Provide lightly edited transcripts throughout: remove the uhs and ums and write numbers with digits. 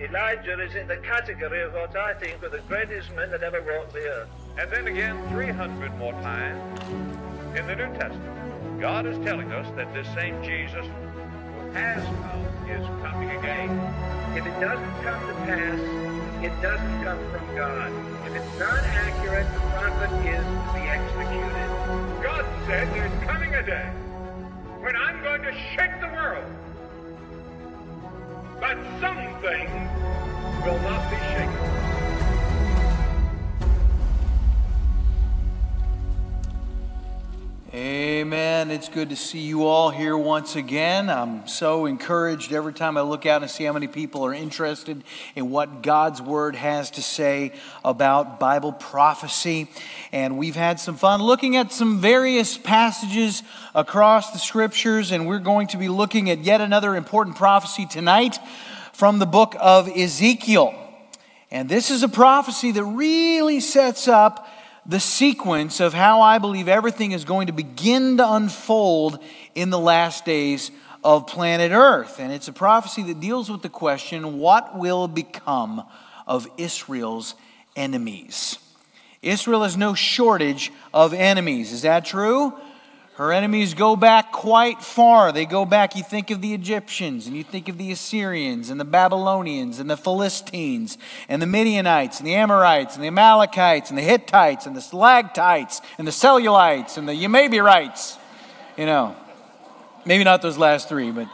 Elijah is in the category of what I think were the greatest men that ever walked the earth. And then again, 300 more times in the New Testament, God is telling us that this same Jesus who has come is coming again. If it doesn't come to pass, it doesn't come from God. If it's not accurate, the prophet is to be executed. God said there's coming a day when I'm going to shake the world. But some things will not be shaken. Amen. It's good to see you all here once again. I'm so encouraged every time I look out and see how many people are interested in what God's Word has to say about Bible prophecy. And we've had some fun looking at some various passages across the Scriptures, and we're going to be looking at yet another important prophecy tonight from the book of Ezekiel. And this is a prophecy that really sets up the sequence of how I believe everything is going to begin to unfold in the last days of planet Earth. And it's a prophecy that deals with the question, what will become of Israel's enemies? Israel has no shortage of enemies. Is that true? Her enemies go back quite far. They go back, you think of the Egyptians, and you think of the Assyrians, and the Babylonians, and the Philistines, and the Midianites, and the Amorites, and the Amalekites, and the Hittites, and the Stalactites, and the Cellulites, and the Yamabirites. You know, maybe not those last three, but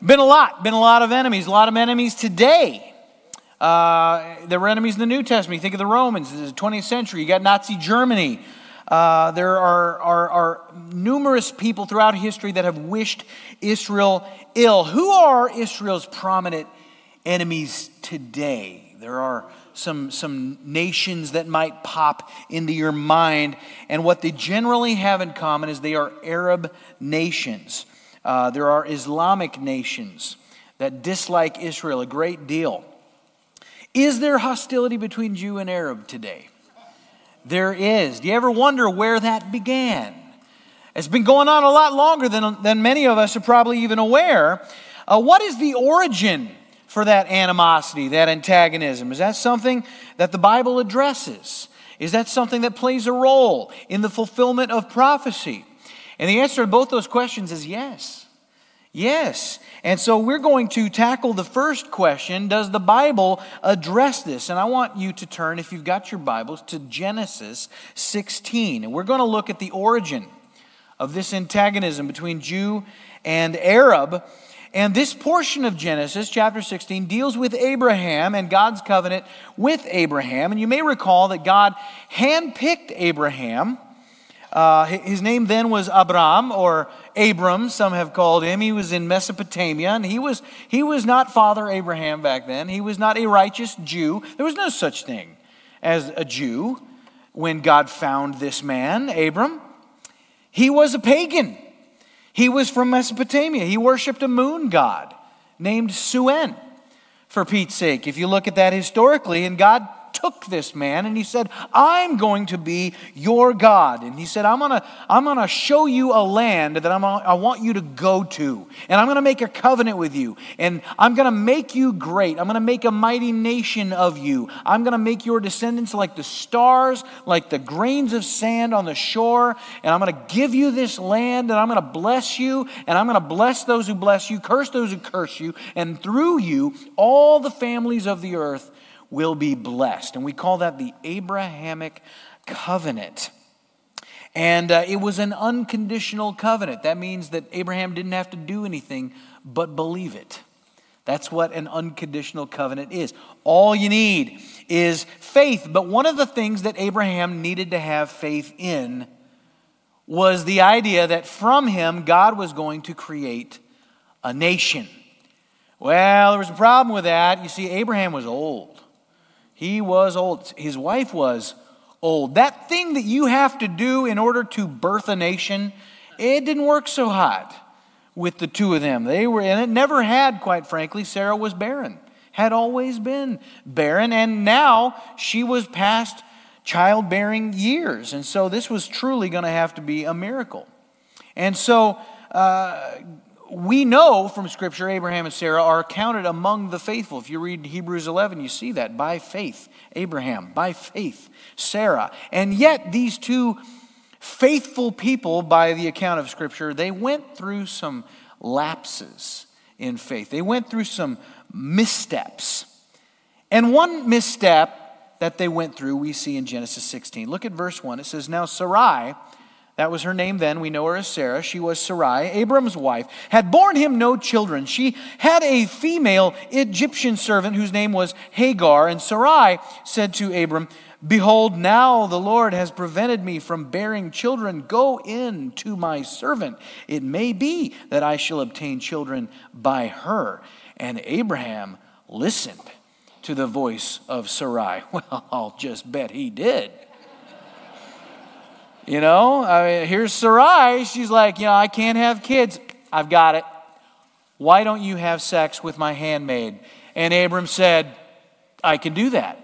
been a lot of enemies, a lot of enemies today. There were enemies in the New Testament. You think of the Romans, the 20th century. You got Nazi Germany. There are numerous people throughout history that have wished Israel ill. Who are Israel's prominent enemies today? There are some nations that might pop into your mind. And what they generally have in common is they are Arab nations. There are Islamic nations that dislike Israel a great deal. Is there hostility between Jew and Arab today? There is. Do you ever wonder where that began? It's been going on a lot longer than many of us are probably even aware. What is the origin for that animosity, that antagonism? Is that something that the Bible addresses? Is that something that plays a role in the fulfillment of prophecy? And the answer to both those questions is yes. Yes, and so we're going to tackle the first question, does the Bible address this? And I want you to turn, if you've got your Bibles, to Genesis 16. And we're going to look at the origin of this antagonism between Jew and Arab. And this portion of Genesis, chapter 16, deals with Abraham and God's covenant with Abraham. And you may recall that God handpicked Abraham. His name then was Abram, or Abram, some have called him. He was in Mesopotamia, and he was not Father Abraham back then. He was not a righteous Jew. There was no such thing as a Jew when God found this man, Abram. He was a pagan. He was from Mesopotamia. He worshipped a moon god named Suen, for Pete's sake. If you look at that historically, and God took this man and he said, I'm going to be your God. And he said, I'm gonna show you a land that I want you to go to. And I'm going to make a covenant with you. And I'm going to make you great. I'm going to make a mighty nation of you. I'm going to make your descendants like the stars, like the grains of sand on the shore. And I'm going to give you this land and I'm going to bless you. And I'm going to bless those who bless you, curse those who curse you. And through you, all the families of the earth will be blessed. And we call that the Abrahamic covenant. And it was an unconditional covenant. That means that Abraham didn't have to do anything but believe it. That's what an unconditional covenant is. All you need is faith. But one of the things that Abraham needed to have faith in was the idea that from him, God was going to create a nation. Well, there was a problem with that. You see, Abraham was old. He was old. His wife was old. That thing that you have to do in order to birth a nation, it didn't work so hot with the two of them. They were, and it never had, quite frankly. Sarah was barren, had always been barren, and now she was past childbearing years. And so this was truly going to have to be a miracle. And so we know from Scripture Abraham and Sarah are counted among the faithful. If you read Hebrews 11, you see that. By faith, Abraham. By faith, Sarah. And yet these two faithful people, by the account of Scripture, they went through some lapses in faith. They went through some missteps. And one misstep that they went through we see in Genesis 16. Look at verse 1. It says, Now Sarai, that was her name then. We know her as Sarah. She was Sarai, Abram's wife, had borne him no children. She had a female Egyptian servant whose name was Hagar. And Sarai said to Abram, Behold, now the Lord has prevented me from bearing children. Go in to my servant. It may be that I shall obtain children by her. And Abraham listened to the voice of Sarai. Well, I'll just bet he did. You know, I mean, here's Sarai. She's like, I can't have kids. I've got it. Why don't you have sex with my handmaid? And Abram said, I can do that.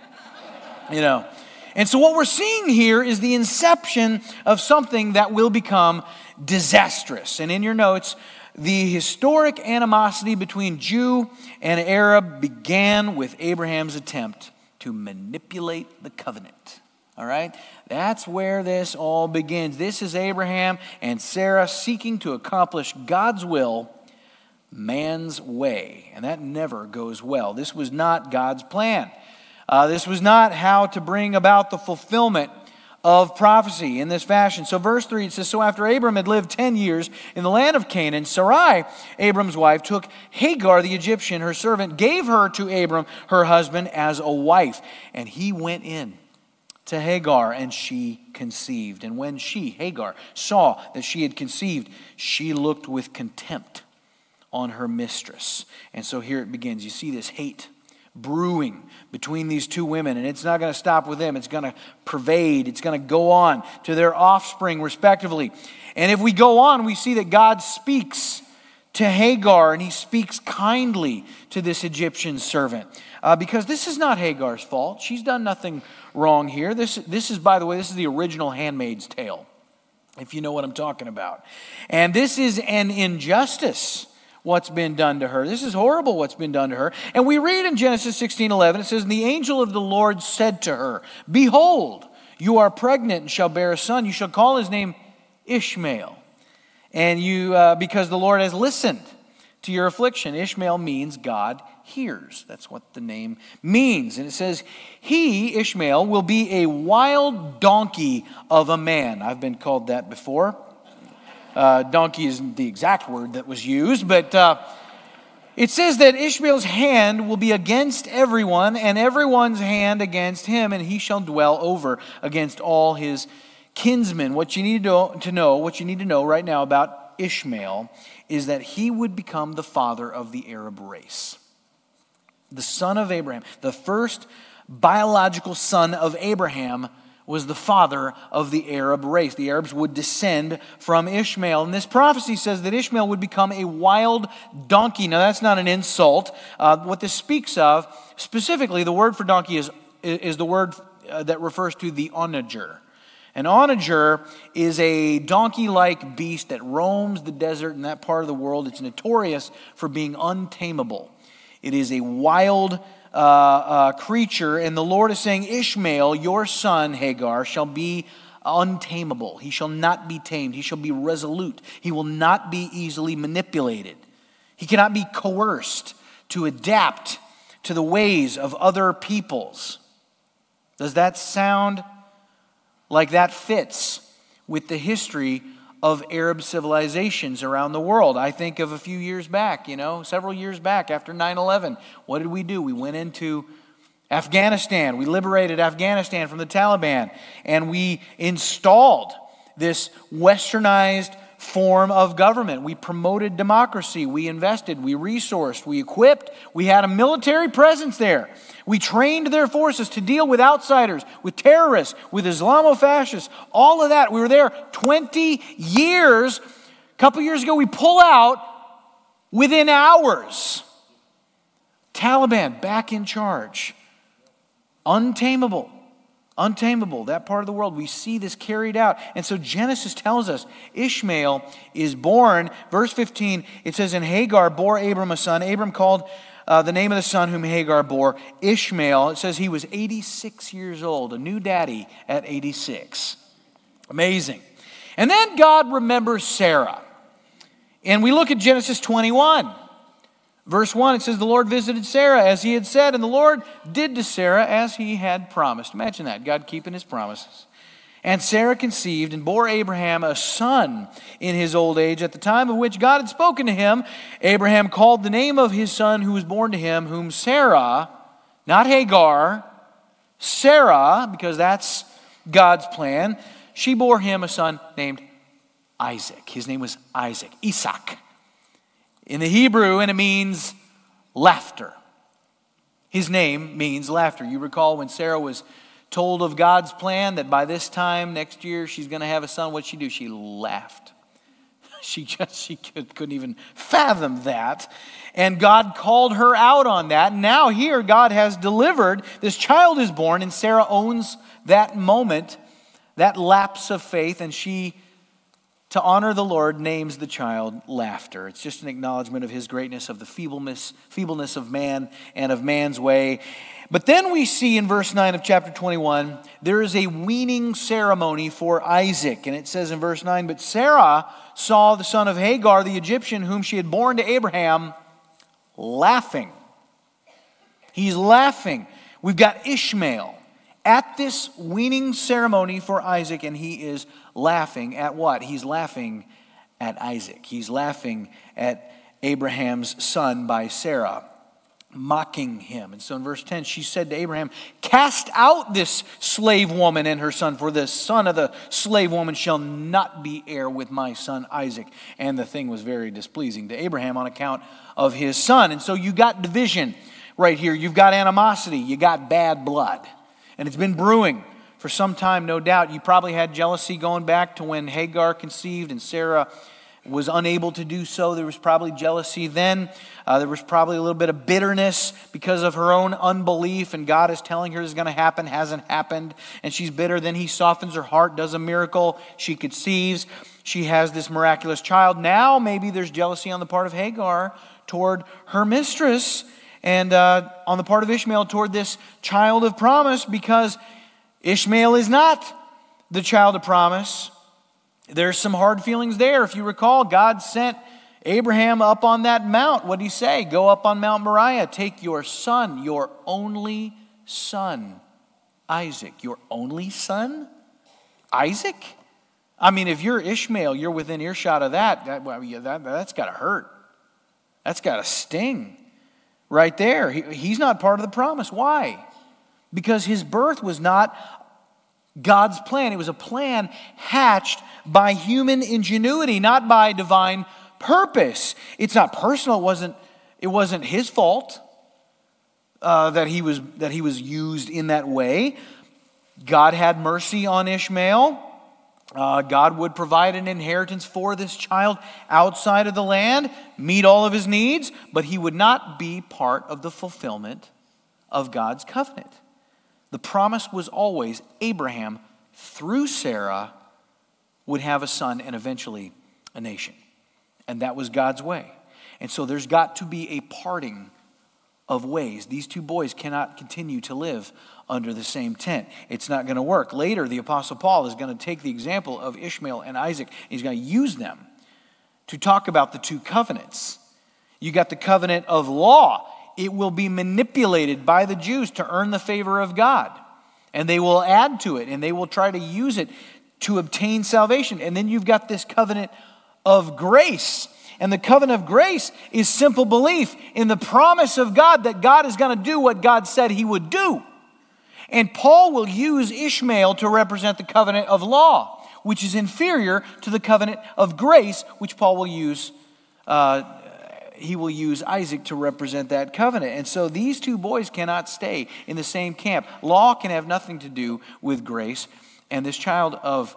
And so what we're seeing here is the inception of something that will become disastrous. And in your notes, the historic animosity between Jew and Arab began with Abraham's attempt to manipulate the covenant. All right? That's where this all begins. This is Abraham and Sarah seeking to accomplish God's will, man's way. And that never goes well. This was not God's plan. This was not how to bring about the fulfillment of prophecy in this fashion. So verse 3, it says, So after Abram had lived 10 years in the land of Canaan, Sarai, Abram's wife, took Hagar the Egyptian, her servant, gave her to Abram, her husband, as a wife. And he went in to Hagar, and she conceived. And when she, Hagar, saw that she had conceived, she looked with contempt on her mistress. And so here it begins. You see this hate brewing between these two women, and it's not going to stop with them. It's going to pervade. It's going to go on to their offspring, respectively. And if we go on, we see that God speaks to Hagar, and he speaks kindly to this Egyptian servant, because this is not Hagar's fault. She's done nothing wrong here. This is, by the way, this is the original Handmaid's Tale, if you know what I'm talking about. And this is an injustice, what's been done to her. This is horrible what's been done to her. And we read in Genesis 16:11, it says, And the angel of the Lord said to her, Behold, you are pregnant and shall bear a son. You shall call his name Ishmael, and you because the Lord has listened to your affliction. Ishmael means God hears. That's what the name means. And it says, He, Ishmael, will be a wild donkey of a man. I've been called that before. Donkey isn't the exact word that was used, but it says that Ishmael's hand will be against everyone, and everyone's hand against him, and he shall dwell over against all his kinsmen. What you need to know right now about Ishmael is that he would become the father of the Arab race. The son of Abraham, the first biological son of Abraham, was the father of the Arab race. The Arabs would descend from Ishmael. And this prophecy says that Ishmael would become a wild donkey. Now, that's not an insult. What this speaks of, specifically, the word for donkey is the word that refers to the onager. An onager is a donkey-like beast that roams the desert in that part of the world. It's notorious for being untamable. It is a wild creature, and the Lord is saying, Ishmael, your son, Hagar, shall be untamable. He shall not be tamed. He shall be resolute. He will not be easily manipulated. He cannot be coerced to adapt to the ways of other peoples. Does that sound like that fits with the history of Arab civilizations around the world? I think of a few years back, several years back after 9/11. What did we do? We went into Afghanistan. We liberated Afghanistan from the Taliban. And we installed this westernized form of government. We promoted democracy. We invested. We resourced. We equipped. We had a military presence there. We trained their forces to deal with outsiders, with terrorists, with Islamo-fascists, all of that. We were there 20 years. A couple years ago, we pull out within hours. Taliban back in charge. Untamable. Untamable, that part of the world. We see this carried out. And so Genesis tells us Ishmael is born. Verse 15, it says, and Hagar bore Abram a son. Abram called the name of the son whom Hagar bore Ishmael. It says he was 86 years old, a new daddy at 86. Amazing. And then God remembers Sarah. And we look at Genesis 21. Verse 1, it says, the Lord visited Sarah as he had said, and the Lord did to Sarah as he had promised. Imagine that, God keeping his promises. And Sarah conceived and bore Abraham a son in his old age at the time of which God had spoken to him. Abraham called the name of his son who was born to him, whom Sarah, not Hagar, Sarah, because that's God's plan, she bore him a son named Isaac. His name was Isaac, Isaac. In the Hebrew, and it means laughter. His name means laughter. You recall when Sarah was told of God's plan that by this time next year she's going to have a son, what'd she do? She laughed. She couldn't even fathom that. And God called her out on that. And now here God has delivered. This child is born and Sarah owns that moment, that lapse of faith, and she, to honor the Lord, names the child Laughter. It's just an acknowledgement of his greatness, of the feebleness of man and of man's way. But then we see in verse 9 of chapter 21, there is a weaning ceremony for Isaac. And it says in verse 9, but Sarah saw the son of Hagar, the Egyptian, whom she had borne to Abraham, laughing. He's laughing. We've got Ishmael at this weaning ceremony for Isaac, and he is laughing at what? He's laughing at Isaac. He's laughing at Abraham's son by Sarah, mocking him. And so in verse 10, she said to Abraham, cast out this slave woman and her son, for the son of the slave woman shall not be heir with my son Isaac. And the thing was very displeasing to Abraham on account of his son. And so you got division right here. You've got animosity. You got bad blood. And it's been brewing for some time, no doubt. You probably had jealousy going back to when Hagar conceived and Sarah was unable to do so. There was probably jealousy then. There was probably a little bit of bitterness because of her own unbelief. And God is telling her this is going to happen, hasn't happened. And she's bitter. Then he softens her heart, does a miracle. She conceives. She has this miraculous child. Now maybe there's jealousy on the part of Hagar toward her mistress, and on the part of Ishmael toward this child of promise, because Ishmael is not the child of promise. There's some hard feelings there. If you recall, God sent Abraham up on that mount. What did he say? Go up on Mount Moriah. Take your son, your only son, Isaac. Your only son, Isaac? I mean, if you're Ishmael, you're within earshot of that's got to hurt. That's got to sting. Right there. He's not part of the promise. Why? Because his birth was not God's plan. It was a plan hatched by human ingenuity, not by divine purpose. It's not personal. It wasn't his fault that he was used in that way. God had mercy on Ishmael. God would provide an inheritance for this child outside of the land, meet all of his needs, but he would not be part of the fulfillment of God's covenant. The promise was always Abraham, through Sarah, would have a son and eventually a nation. And that was God's way. And so there's got to be a parting of ways. These two boys cannot continue to live under the same tent. It's not going to work. Later, the Apostle Paul is going to take the example of Ishmael and Isaac, and he's going to use them to talk about the two covenants. You got the covenant of law. It will be manipulated by the Jews to earn the favor of God, and they will add to it, and they will try to use it to obtain salvation. And then you've got this covenant of grace. And the covenant of grace is simple belief in the promise of God that God is going to do what God said he would do. And Paul will use Ishmael to represent the covenant of law, which is inferior to the covenant of grace, which Paul will use. He will use Isaac to represent that covenant. And so these two boys cannot stay in the same camp. Law can have nothing to do with grace, and this child of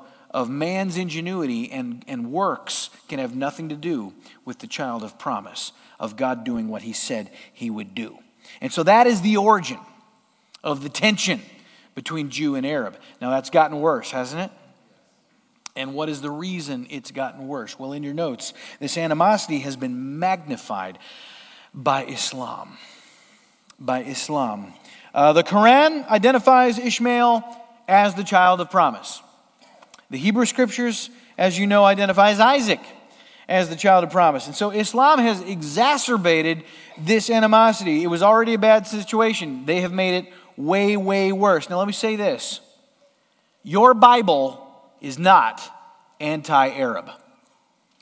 man's ingenuity and works can have nothing to do with the child of promise, of God doing what he said he would do. And so that is the origin of the tension between Jew and Arab. Now that's gotten worse, hasn't it? And what is the reason it's gotten worse? Well, in your notes, this animosity has been magnified by Islam. By Islam. The Quran identifies Ishmael as the child of promise. The Hebrew Scriptures, as you know, identifies Isaac as the child of promise. And so Islam has exacerbated this animosity. It was already a bad situation. They have made it way, way worse. Now let me say this. Your Bible is not anti-Arab.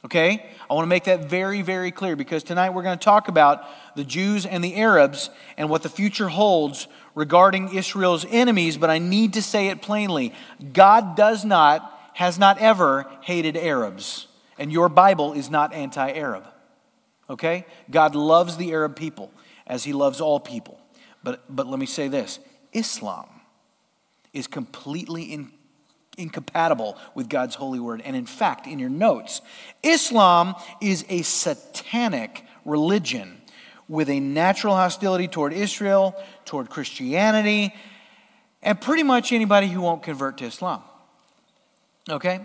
Okay? I want to make that very, very clear, because tonight we're going to talk about the Jews and the Arabs and what the future holds regarding Israel's enemies, but I need to say it plainly. God has not ever hated Arabs, and your Bible is not anti-Arab. Okay? God loves the Arab people as he loves all people. But let me say this. Islam is completely incompatible with God's holy word. And in fact, in your notes, Islam is a satanic religion with a natural hostility toward Israel, toward Christianity, and pretty much anybody who won't convert to Islam. Okay?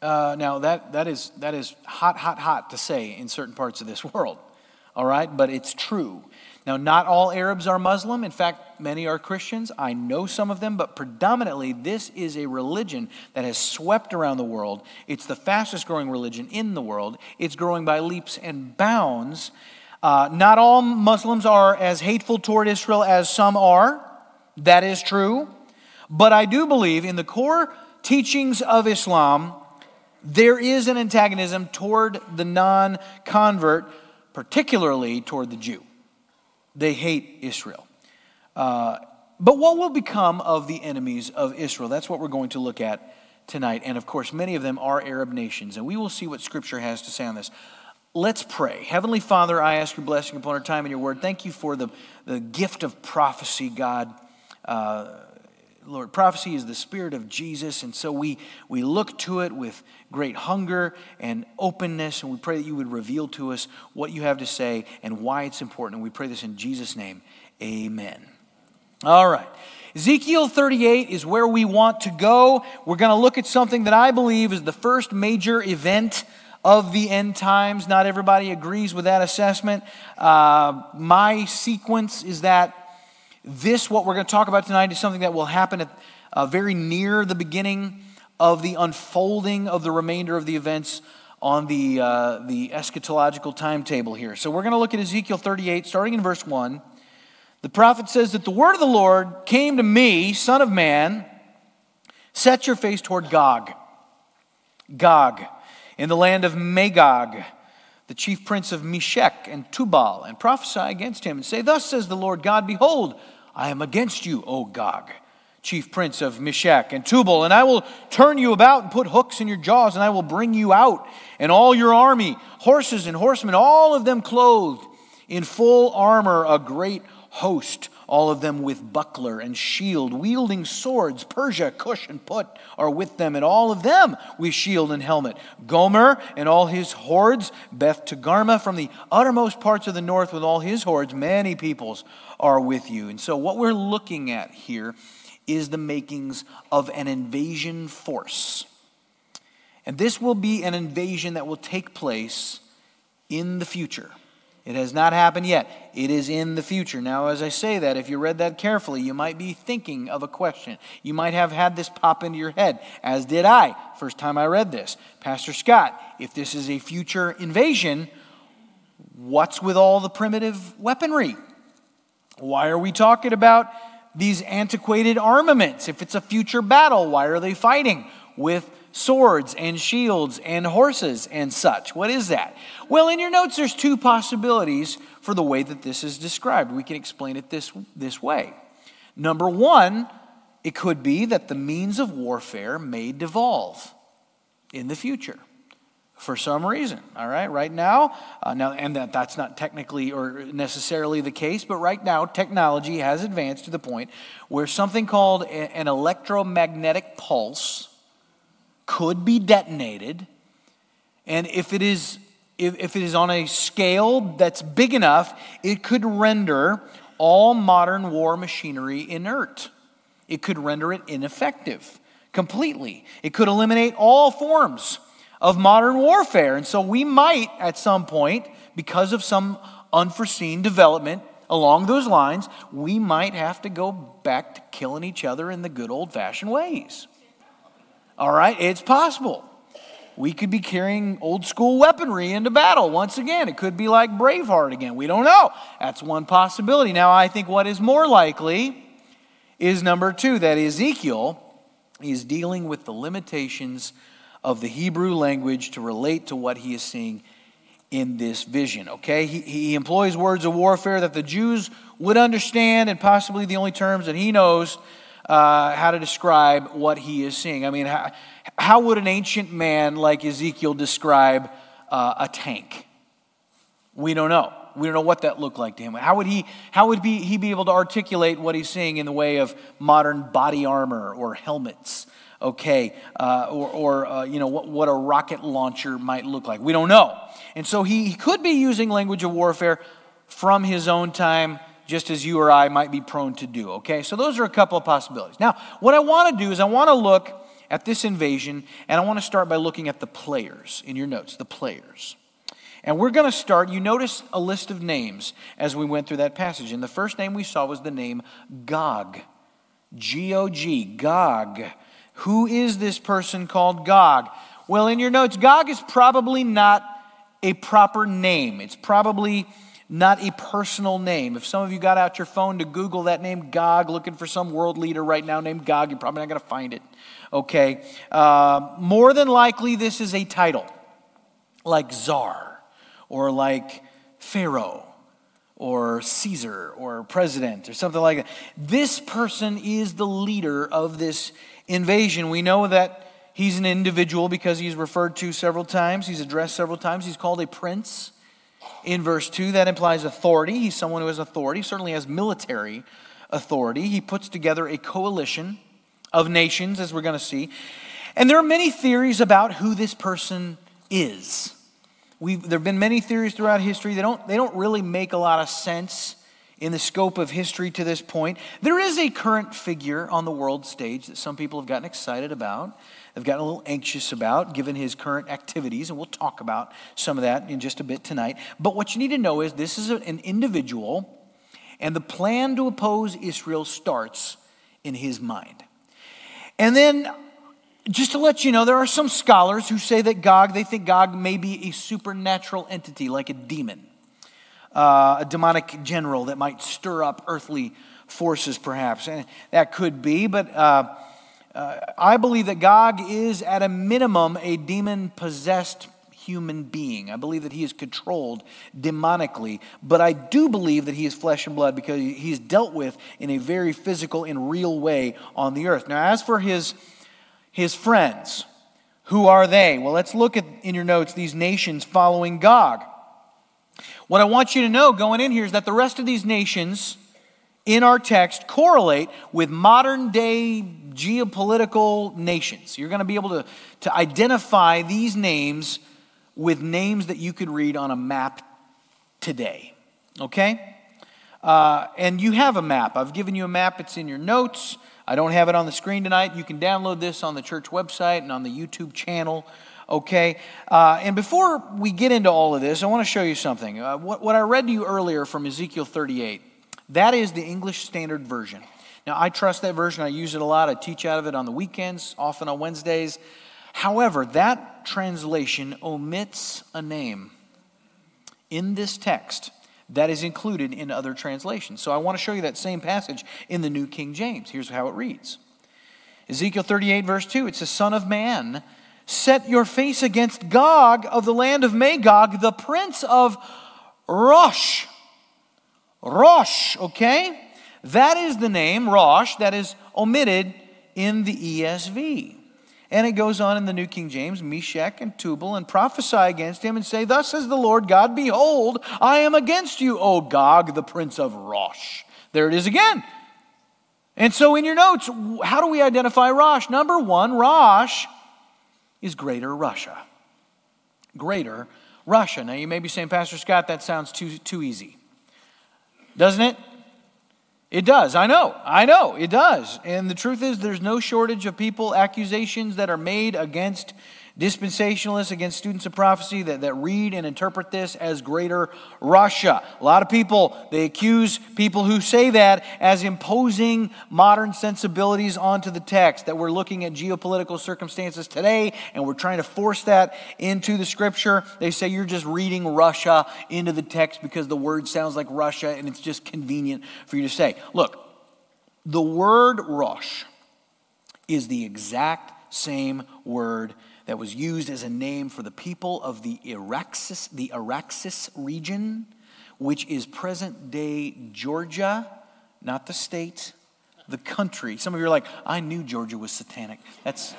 Now, that is hot to say in certain parts of this world. All right? But it's true. Now, not all Arabs are Muslim. In fact, many are Christians. I know some of them, but predominantly this is a religion that has swept around the world. It's the fastest growing religion in the world. It's growing by leaps and bounds. Not all Muslims are as hateful toward Israel as some are. That is true. But I do believe in the core teachings of Islam, there is an antagonism toward the non-convert, particularly toward the Jew. They hate Israel. But what will become of the enemies of Israel? That's what we're going to look at tonight. And of course, many of them are Arab nations. And we will see what Scripture has to say on this. Let's pray. Heavenly Father, I ask your blessing upon our time and your word. Thank you for the gift of prophecy, God. Lord, prophecy is the spirit of Jesus, and so we look to it with great hunger and openness, and we pray that you would reveal to us what you have to say and why it's important. And we pray this in Jesus' name. Amen. All right. Ezekiel 38 is where we want to go. We're going to look at something that I believe is the first major event of the end times. Not everybody agrees with that assessment. My sequence is that this, what we're going to talk about tonight, is something that will happen at very near the beginning of the unfolding of the remainder of the events on the eschatological timetable here. So we're going to look at Ezekiel 38, starting in verse 1. The prophet says that the word of the Lord came to me, son of man, set your face toward Gog. Gog, in the land of Magog, the chief prince of Meshech and Tubal, and prophesy against him, and say, thus says the Lord God, behold, I am against you, O Gog, chief prince of Meshech and Tubal, and I will turn you about and put hooks in your jaws, and I will bring you out, and all your army, horses and horsemen, all of them clothed in full armor, a great host, all of them with buckler and shield, wielding swords. Persia, Cush, and Put are with them, and all of them with shield and helmet. Gomer and all his hordes, Beth Togarma from the uttermost parts of the north with all his hordes, many peoples are with you. And so what we're looking at here is the makings of an invasion force. And this will be an invasion that will take place in the future. It has not happened yet. It is in the future. Now, as I say that, if you read that carefully, you might be thinking of a question. You might have had this pop into your head, as did I, first time I read this. Pastor Scott, if this is a future invasion, what's with all the primitive weaponry? Why are we talking about these antiquated armaments? If it's a future battle, why are they fighting with swords and shields and horses and such? What is that? Well, in your notes, there's two possibilities for the way that this is described. We can explain it this way. Number one, it could be that the means of warfare may devolve in the future for some reason. All right, right now, and that's not technically or necessarily the case, but right now technology has advanced to the point where something called an electromagnetic pulse could be detonated, and if it is on a scale that's big enough, it could render all modern war machinery inert. It could render it ineffective completely. It could eliminate all forms of modern warfare. And so we might, at some point, because of some unforeseen development along those lines, we might have to go back to killing each other in the good old-fashioned ways. All right? It's possible. We could be carrying old-school weaponry into battle once again. It could be like Braveheart again. We don't know. That's one possibility. Now, I think what is more likely is number two, that Ezekiel is dealing with the limitations of the Hebrew language to relate to what he is seeing in this vision, okay? He employs words of warfare that the Jews would understand and possibly the only terms that he knows how to describe what he is seeing. I mean, how would an ancient man like Ezekiel describe a tank? We don't know. We don't know what that looked like to him. How would he be able to articulate what he's seeing in the way of modern body armor or helmets? Okay, what a rocket launcher might look like. We don't know. And so he could be using language of warfare from his own time, just as you or I might be prone to do, okay? So those are a couple of possibilities. Now, what I want to do is I want to look at this invasion, and I want to start by looking at the players in your notes, the players. And we're going to start, you notice a list of names as we went through that passage, and the first name we saw was the name Gog, G-O-G, Gog. Who is this person called Gog? Well, in your notes, Gog is probably not a proper name. It's probably not a personal name. If some of you got out your phone to Google that name Gog, looking for some world leader right now named Gog, you're probably not going to find it. Okay. More than likely, this is a title, like Tsar, or like Pharaoh, or Caesar, or President, or something like that. This person is the leader of this invasion. We know that he's an individual because he's referred to several times. He's addressed several times. He's called a prince. In verse 2, that implies authority. He's someone who has authority, certainly has military authority. He puts together a coalition of nations, as we're going to see. And there are many theories about who this person is. There have been many theories throughout history. They don't really make a lot of sense in the scope of history to this point. There is a current figure on the world stage that some people have gotten excited about, have gotten a little anxious about, given his current activities, and we'll talk about some of that in just a bit tonight. But what you need to know is this is an individual, and the plan to oppose Israel starts in his mind. And then, just to let you know, there are some scholars who say that they think Gog may be a supernatural entity, like a demon. A demonic general that might stir up earthly forces, perhaps. And that could be, but I believe that Gog is, at a minimum, a demon-possessed human being. I believe that he is controlled demonically, but I do believe that he is flesh and blood because he's dealt with in a very physical and real way on the earth. Now, as for his friends, who are they? Well, let's look at, in your notes, these nations following Gog. What I want you to know going in here is that the rest of these nations in our text correlate with modern-day geopolitical nations. You're going to be able to identify these names with names that you could read on a map today, okay? And you have a map. I've given you a map. It's in your notes. I don't have it on the screen tonight. You can download this on the church website and on the YouTube channel. Okay, and before we get into all of this, I want to show you something. What I read to you earlier from Ezekiel 38, that is the English Standard Version. Now, I trust that version. I use it a lot. I teach out of it on the weekends, often on Wednesdays. However, that translation omits a name in this text that is included in other translations. So I want to show you that same passage in the New King James. Here's how it reads. Ezekiel 38, verse 2, it says, Son of man, set your face against Gog of the land of Magog, the prince of Rosh. Rosh, okay? That is the name, Rosh, that is omitted in the ESV. And it goes on in the New King James, Meshech and Tubal, and prophesy against him and say, Thus says the Lord God, Behold, I am against you, O Gog, the prince of Rosh. There it is again. And so in your notes, how do we identify Rosh? Number one, Rosh is Greater Russia. Greater Russia. Now you may be saying, Pastor Scott, that sounds too easy. Doesn't it? It does. I know. It does. And the truth is there's no shortage of people, accusations that are made against dispensationalists, against students of prophecy that read and interpret this as greater Russia. A lot of people, they accuse people who say that as imposing modern sensibilities onto the text, that we're looking at geopolitical circumstances today and we're trying to force that into the scripture. They say you're just reading Russia into the text because the word sounds like Russia and it's just convenient for you to say. Look, the word Rosh is the exact same word that was used as a name for the people of the Araxis region, which is present-day Georgia, not the state, the country. Some of you are like, I knew Georgia was satanic. That's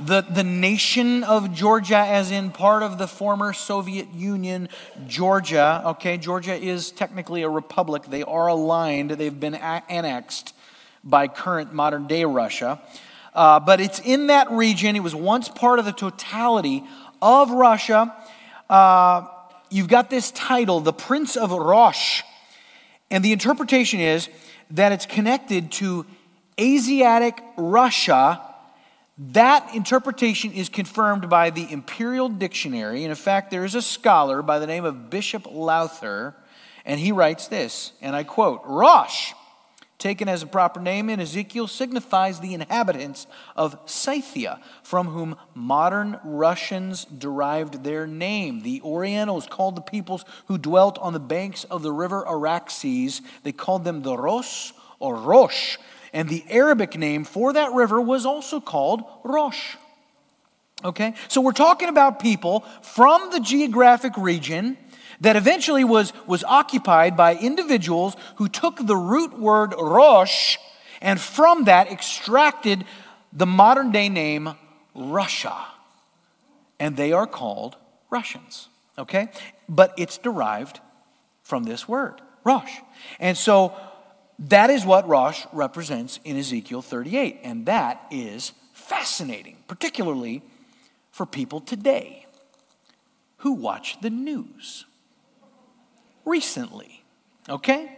the nation of Georgia, as in part of the former Soviet Union, Georgia. Okay, Georgia is technically a republic. They are aligned. They've been annexed by current modern-day Russia. But it's in that region. It was once part of the totality of Russia. You've got this title, the Prince of Rosh. And the interpretation is that it's connected to Asiatic Russia. That interpretation is confirmed by the Imperial Dictionary. And in fact, there is a scholar by the name of Bishop Lowther, and he writes this, and I quote, Rosh, taken as a proper name in Ezekiel, signifies the inhabitants of Scythia, from whom modern Russians derived their name. The Orientals called the peoples who dwelt on the banks of the river Araxes, they called them the Ros or Rosh, and the Arabic name for that river was also called Rosh. Okay, so we're talking about people from the geographic region that eventually was occupied by individuals who took the root word Rosh and from that extracted the modern day name Russia. And they are called Russians, okay? But it's derived from this word, Rosh. And so that is what Rosh represents in Ezekiel 38. And that is fascinating, particularly for people today who watch the news recently, okay?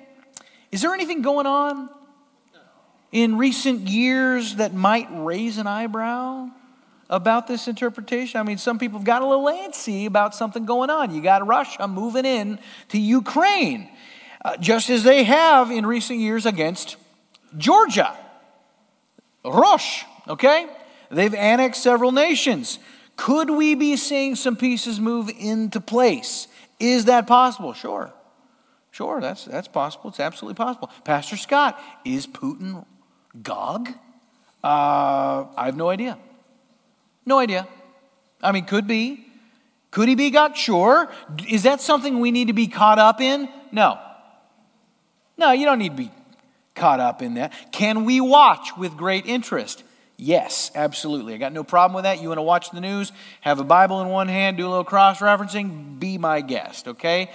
Is there anything going on in recent years that might raise an eyebrow about this interpretation? I mean, some people have got a little antsy about something going on. You got Russia moving in to Ukraine, just as they have in recent years against Georgia. Rosh, okay? They've annexed several nations. Could we be seeing some pieces move into place? Is that possible? Sure, that's possible. It's absolutely possible. Pastor Scott, is Putin Gog? I have no idea. No idea. I mean, could be. Could he be Gog? Sure. Is that something we need to be caught up in? No, you don't need to be caught up in that. Can we watch with great interest? Yes, absolutely. I got no problem with that. You want to watch the news, have a Bible in one hand, do a little cross-referencing, be my guest, okay?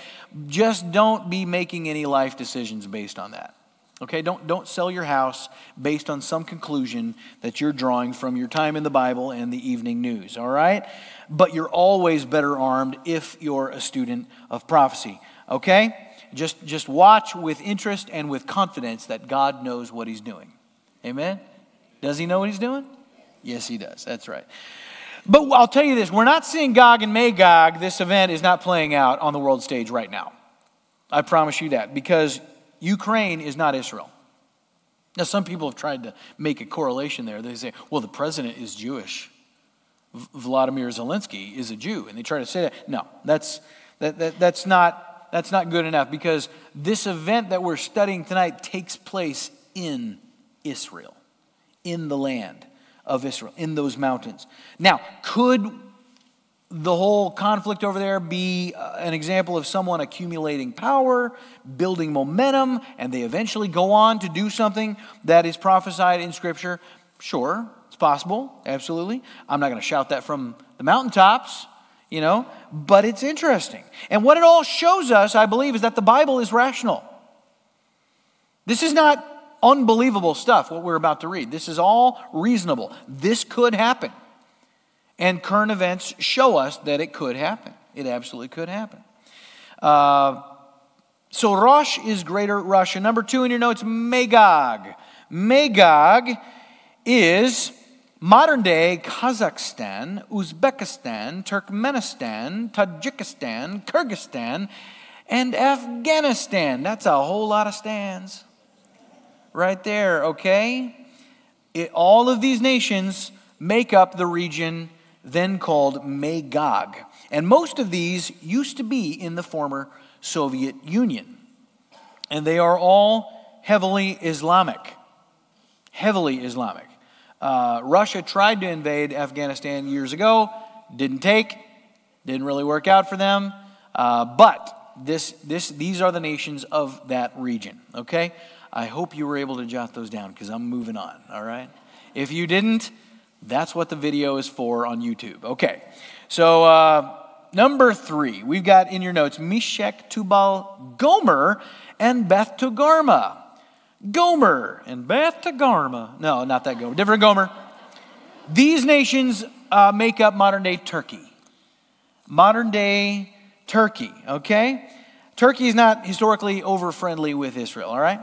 Just don't be making any life decisions based on that, okay? Don't sell your house based on some conclusion that you're drawing from your time in the Bible and the evening news, all right? But you're always better armed if you're a student of prophecy, okay? Just watch with interest and with confidence that God knows what he's doing, amen? Does he know what he's doing? Yes, he does. That's right. But I'll tell you this. We're not seeing Gog and Magog. This event is not playing out on the world stage right now. I promise you that. Because Ukraine is not Israel. Now, some people have tried to make a correlation there. They say, well, the president is Jewish. Vladimir Zelensky is a Jew. And they try to say that. No, that's not good enough. Because this event that we're studying tonight takes place in Israel. In the land of Israel, in those mountains. Now, could the whole conflict over there be an example of someone accumulating power, building momentum, and they eventually go on to do something that is prophesied in Scripture? Sure, it's possible, absolutely. I'm not going to shout that from the mountaintops, you know, but it's interesting. And what it all shows us, I believe, is that the Bible is rational. This is not unbelievable stuff, what we're about to read. This is all reasonable. This could happen. And current events show us that it could happen. It absolutely could happen. So Rosh is greater Russia. Number two in your notes, Magog. Magog is modern-day Kazakhstan, Uzbekistan, Turkmenistan, Tajikistan, Kyrgyzstan, and Afghanistan. That's a whole lot of stands right there, okay? All of these nations make up the region then called Magog. And most of these used to be in the former Soviet Union. And they are all heavily Islamic. Heavily Islamic. Russia tried to invade Afghanistan years ago. Didn't take. Didn't really work out for them. But these are the nations of that region. Okay? I hope you were able to jot those down because I'm moving on. All right? If you didn't, that's what the video is for on YouTube. Okay. So, number three, we've got in your notes, Meshech, Tubal, Gomer, and Beth Togarma. Gomer and Beth Togarma. No, not that Gomer. Different Gomer. These nations make up modern-day Turkey. Modern-day Turkey, okay? Turkey is not historically over-friendly with Israel, all right?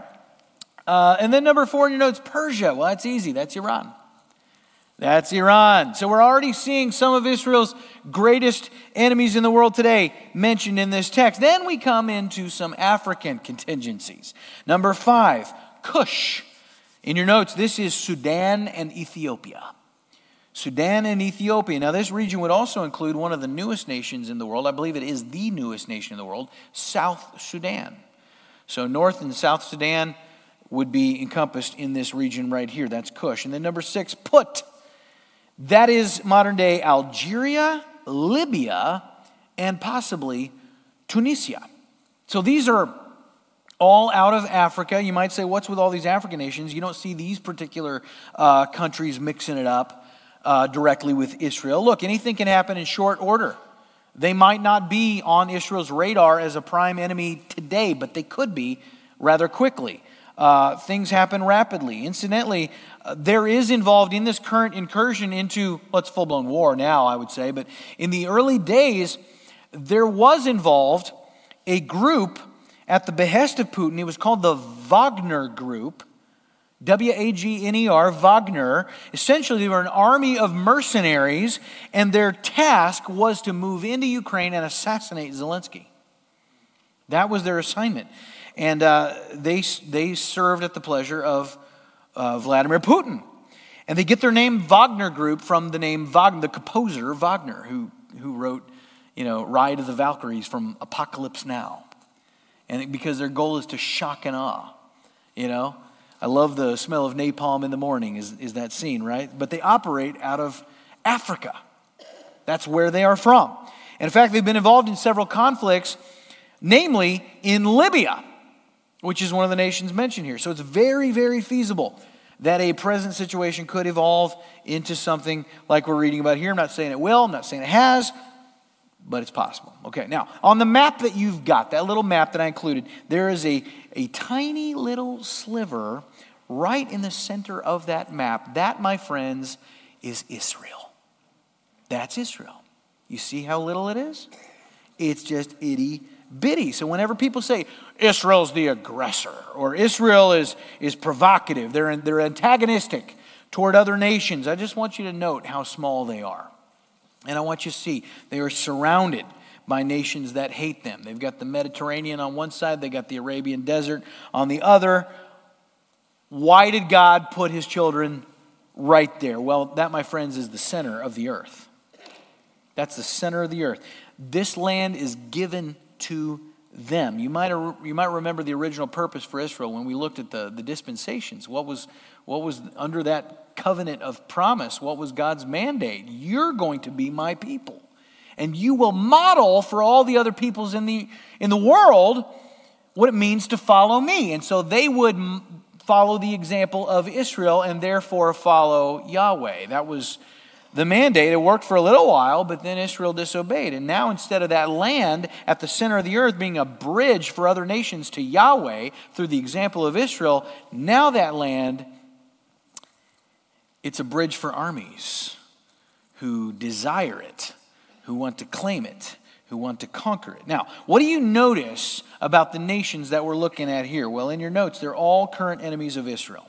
And then number four in your notes, Persia. Well, that's easy. That's Iran. That's Iran. So we're already seeing some of Israel's greatest enemies in the world today mentioned in this text. Then we come into some African contingencies. Number five, Cush. In your notes, this is Sudan and Ethiopia. Sudan and Ethiopia. Now this region would also include one of the newest nations in the world. I believe it is the newest nation in the world, South Sudan. So North and South Sudan would be encompassed in this region right here. That's Cush. And then number six, Put. That is modern-day Algeria, Libya, and possibly Tunisia. So these are all out of Africa. You might say, what's with all these African nations? You don't see these particular countries mixing it up directly with Israel. Look, anything can happen in short order. They might not be on Israel's radar as a prime enemy today, but they could be rather quickly. Things happen rapidly. Incidentally, there is involved in this current incursion into, well, it's full-blown war now, I would say, but in the early days, there was involved a group at the behest of Putin. It was called the Wagner Group, W-A-G-N-E-R, Wagner. Essentially, they were an army of mercenaries, and their task was to move into Ukraine and assassinate Zelensky. That was their assignment. And they served at the pleasure of Vladimir Putin. And they get their name Wagner Group from the name Wagner, the composer Wagner, who wrote, Ride of the Valkyries from Apocalypse Now. And because their goal is to shock and awe, I love the smell of napalm in the morning is that scene, right? But they operate out of Africa. That's where they are from. And in fact, they've been involved in several conflicts, namely in Libya, which is one of the nations mentioned here. So it's very, very feasible that a present situation could evolve into something like we're reading about here. I'm not saying it will, I'm not saying it has, but it's possible. Okay, now, on the map that you've got, that little map that I included, there is a tiny little sliver right in the center of that map. That, my friends, is Israel. That's Israel. You see how little it is? It's just itty bitty. So whenever people say Israel's the aggressor or Israel is provocative, they're antagonistic toward other nations, I just want you to note how small they are. And I want you to see they are surrounded by nations that hate them. They've got the Mediterranean on one side, they got the Arabian Desert on the other. Why did God put his children right there? Well, that, my friends, is the center of the earth. That's the center of the earth. This land is given to them. You might remember the original purpose for Israel when we looked at the dispensations. What was under that covenant of promise? What was God's mandate? You're going to be my people. And you will model for all the other peoples in the world what it means to follow me. And so they would follow the example of Israel and therefore follow Yahweh. That was the mandate. It worked for a little while, but then Israel disobeyed. And now instead of that land at the center of the earth being a bridge for other nations to Yahweh through the example of Israel, now that land, it's a bridge for armies who desire it, who want to claim it, who want to conquer it. Now, what do you notice about the nations that we're looking at here? Well, in your notes, they're all current enemies of Israel.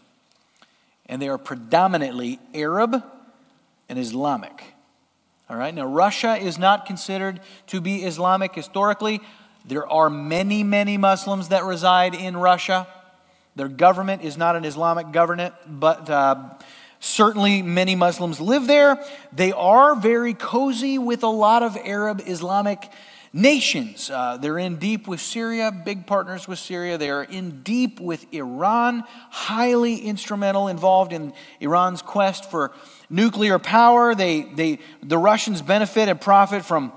And they are predominantly Arab and Islamic. All right, now Russia is not considered to be Islamic historically. There are many, many Muslims that reside in Russia. Their government is not an Islamic government, but certainly many Muslims live there. They are very cozy with a lot of Arab Islamic nations. They're in deep with Syria, big partners with Syria. They are in deep with Iran, highly instrumental, involved in Iran's quest for nuclear power. The Russians benefit and profit from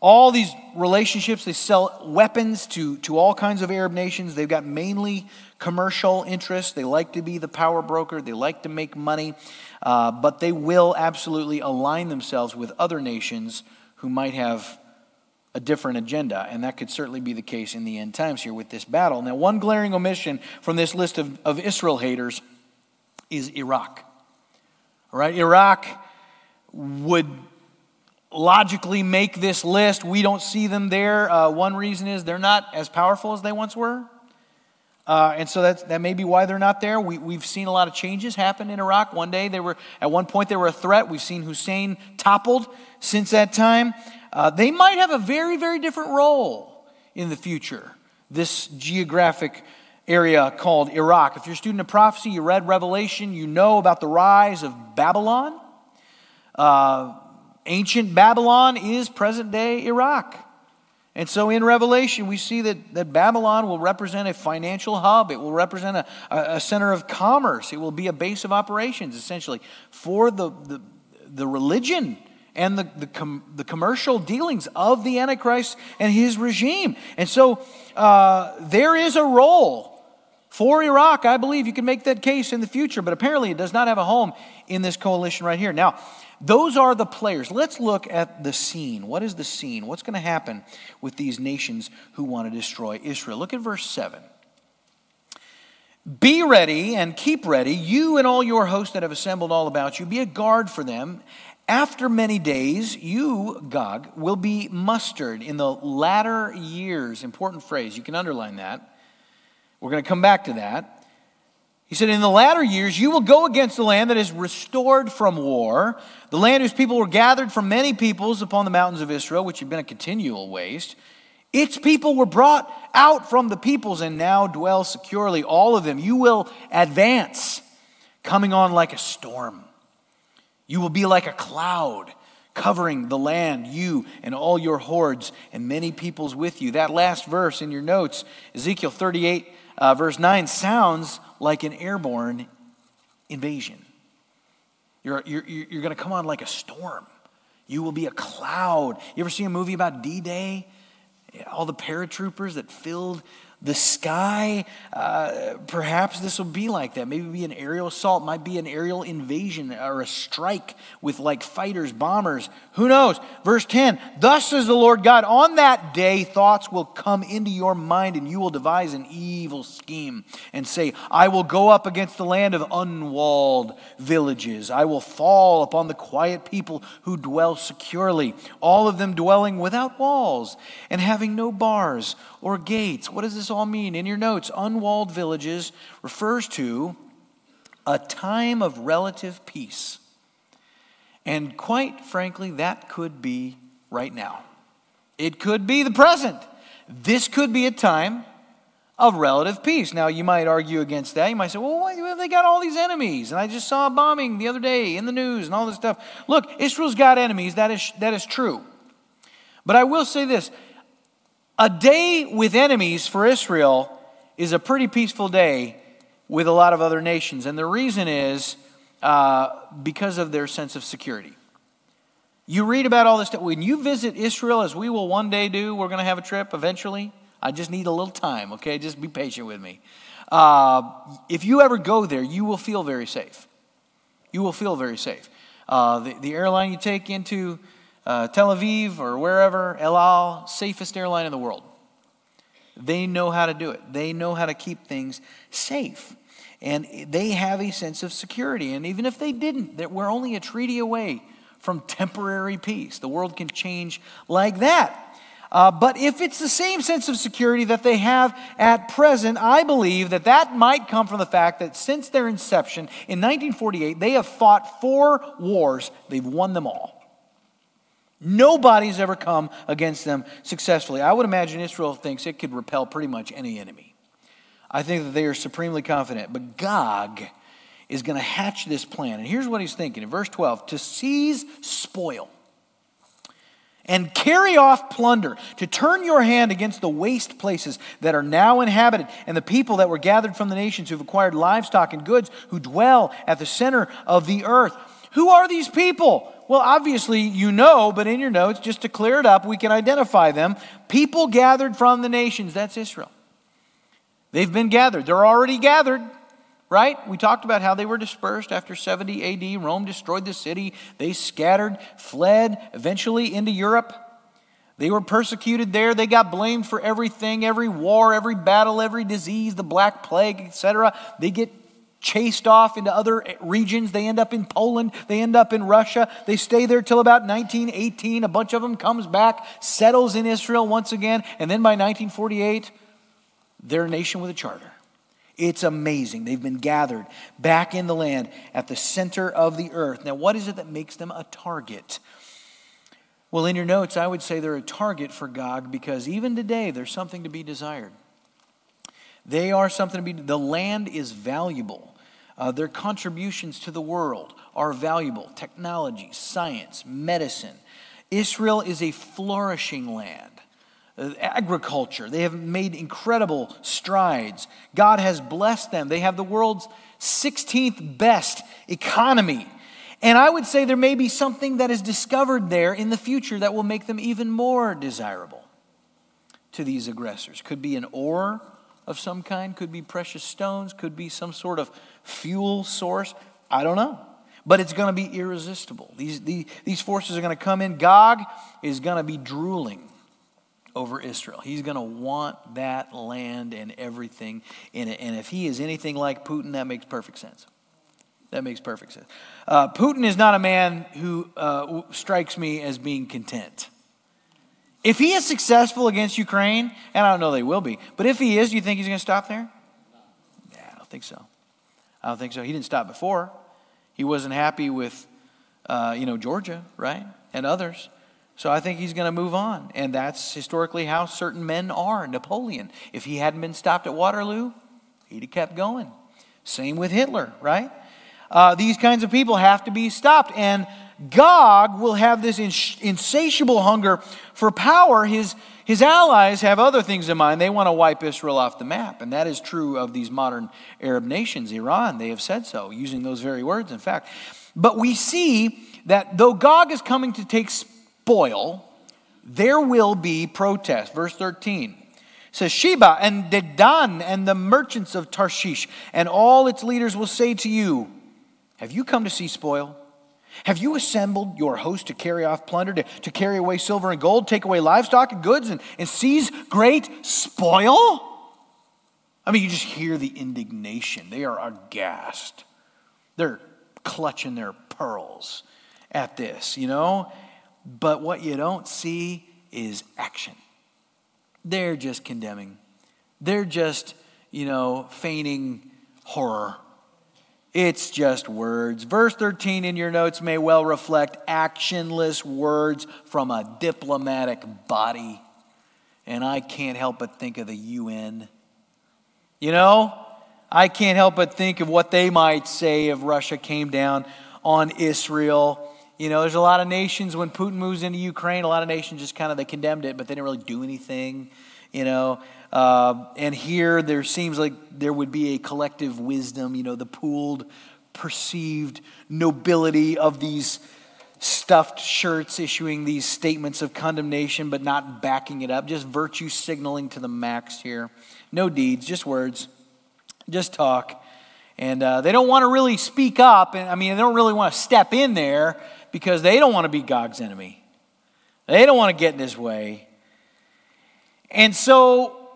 all these relationships. They sell weapons to all kinds of Arab nations. They've got mainly commercial interests. They like to be the power broker. They like to make money. But they will absolutely align themselves with other nations who might have a different agenda. And that could certainly be the case in the end times here with this battle. Now, one glaring omission from this list of Israel haters is Iraq. All right, Iraq would logically make this list. We don't see them there. One reason is they're not as powerful as they once were. And so that may be why they're not there. We've seen a lot of changes happen in Iraq. At one point they were a threat. We've seen Hussein toppled since that time. They might have a very, very different role in the future, this geographic area called Iraq. If you're a student of prophecy, you read Revelation, you know about the rise of Babylon. Ancient Babylon is present-day Iraq. And so in Revelation, we see that Babylon will represent a financial hub. It will represent a center of commerce. It will be a base of operations, essentially, for the religion and the commercial dealings of the Antichrist and his regime. And so there is a role for Iraq. I believe you can make that case in the future, but apparently it does not have a home in this coalition right here. Now, those are the players. Let's look at the scene. What is the scene? What's going to happen with these nations who want to destroy Israel? Look at verse 7. Be ready and keep ready, you and all your hosts that have assembled all about you. Be a guard for them. After many days, you, Gog, will be mustered in the latter years. Important phrase. You can underline that. We're going to come back to that. He said, in the latter years, you will go against the land that is restored from war, the land whose people were gathered from many peoples upon the mountains of Israel, which had been a continual waste. Its people were brought out from the peoples and now dwell securely, all of them. You will advance, coming on like a storm. You will be like a cloud, covering the land, you and all your hordes and many peoples with you. That last verse in your notes, Ezekiel 38, verse 9, sounds like an airborne invasion. You're going to come on like a storm. You will be a cloud. You ever see a movie about D-Day? All the paratroopers that filled the sky? Perhaps this will be like that. Maybe it'll be an aerial assault. Might be an aerial invasion or a strike with like fighters, bombers. Who knows? Verse 10, thus says the Lord God, on that day thoughts will come into your mind and you will devise an evil scheme and say, I will go up against the land of unwalled villages. I will fall upon the quiet people who dwell securely, all of them dwelling without walls and having no bars or gates. What does this all mean? In your notes, unwalled villages refers to a time of relative peace. And quite frankly, that could be right now. It could be the present. This could be a time of relative peace. Now, you might argue against that. You might say, well, they got all these enemies. And I just saw a bombing the other day in the news and all this stuff. Look, Israel's got enemies. That is true. But I will say this. A day with enemies for Israel is a pretty peaceful day with a lot of other nations. And the reason is because of their sense of security. You read about all this stuff. When you visit Israel, as we will one day do, we're going to have a trip eventually. I just need a little time, okay? Just be patient with me. If you ever go there, you will feel very safe. You will feel very safe. The airline you take into Tel Aviv or wherever, El Al, safest airline in the world. They know how to do it. They know how to keep things safe. And they have a sense of security. And even if they didn't, that we're only a treaty away from temporary peace. The world can change like that. But if it's the same sense of security that they have at present, I believe that might come from the fact that since their inception in 1948, they have fought 4 wars. They've won them all. Nobody's ever come against them successfully. I would imagine Israel thinks it could repel pretty much any enemy. I think that they are supremely confident. But Gog is going to hatch this plan. And here's what he's thinking in verse 12. To seize spoil and carry off plunder, to turn your hand against the waste places that are now inhabited and the people that were gathered from the nations who've acquired livestock and goods, who dwell at the center of the earth. Who are these people? Well, obviously you know, but in your notes, just to clear it up, we can identify them. People gathered from the nations, that's Israel. They've been gathered. They're already gathered, right? We talked about how they were dispersed after 70 A.D. Rome destroyed the city. They scattered, fled, eventually into Europe. They were persecuted there. They got blamed for everything, every war, every battle, every disease, the Black Plague, etc. They get chased off into other regions. They end up in Poland. They end up in Russia. They stay there till about 1918. A bunch of them comes back, settles in Israel once again, and then by 1948, they're a nation with a charter. It's amazing. They've been gathered back in the land at the center of the earth. Now, what is it that makes them a target? Well, in your notes, I would say they're a target for Gog because even today, there's something to be desired. They are something to be, the land is valuable. Their contributions to the world are valuable. Technology, science, medicine. Israel is a flourishing land. Agriculture. They have made incredible strides. God has blessed them. They have the world's 16th best economy. And I would say there may be something that is discovered there in the future that will make them even more desirable to these aggressors. Could be an ore of some kind, could be precious stones, could be some sort of fuel source. I don't know. But it's going to be irresistible. These forces are going to come in. Gog is going to be drooling over Israel. He's going to want that land and everything in it. And if he is anything like Putin, that makes perfect sense. That makes perfect sense. Putin is not a man who strikes me as being content. If he is successful against Ukraine, and I don't know they will be, but if he is, do you think he's going to stop there? Yeah, I don't think so. I don't think so. He didn't stop before. He wasn't happy with, Georgia, right? And others. So I think he's going to move on. And that's historically how certain men are. Napoleon, if he hadn't been stopped at Waterloo, he'd have kept going. Same with Hitler, right? These kinds of people have to be stopped. And Gog will have this insatiable hunger for power. His allies have other things in mind. They want to wipe Israel off the map. And that is true of these modern Arab nations. Iran, they have said so, using those very words, in fact. But we see that though Gog is coming to take spoil, there will be protest. Verse 13 says, Sheba and Dedan and the merchants of Tarshish and all its leaders will say to you, have you come to see spoil? Have you assembled your host to carry off plunder, to carry away silver and gold, take away livestock and goods, and seize great spoil? I mean, you just hear the indignation. They are aghast. They're clutching their pearls at this, But what you don't see is action. They're just condemning. They're just, feigning horror. It's just words. Verse 13 in your notes may well reflect actionless words from a diplomatic body. And I can't help but think of the UN. I can't help but think of what they might say if Russia came down on Israel. There's a lot of nations, when Putin moves into Ukraine, a lot of nations just they condemned it, but they didn't really do anything, And here there seems like there would be a collective wisdom, the pooled, perceived nobility of these stuffed shirts issuing these statements of condemnation, but not backing it up, just virtue signaling to the max here. No deeds, just words, just talk. And they don't want to really speak up. And they don't really want to step in there because they don't want to be Gog's enemy. They don't want to get in his way. And so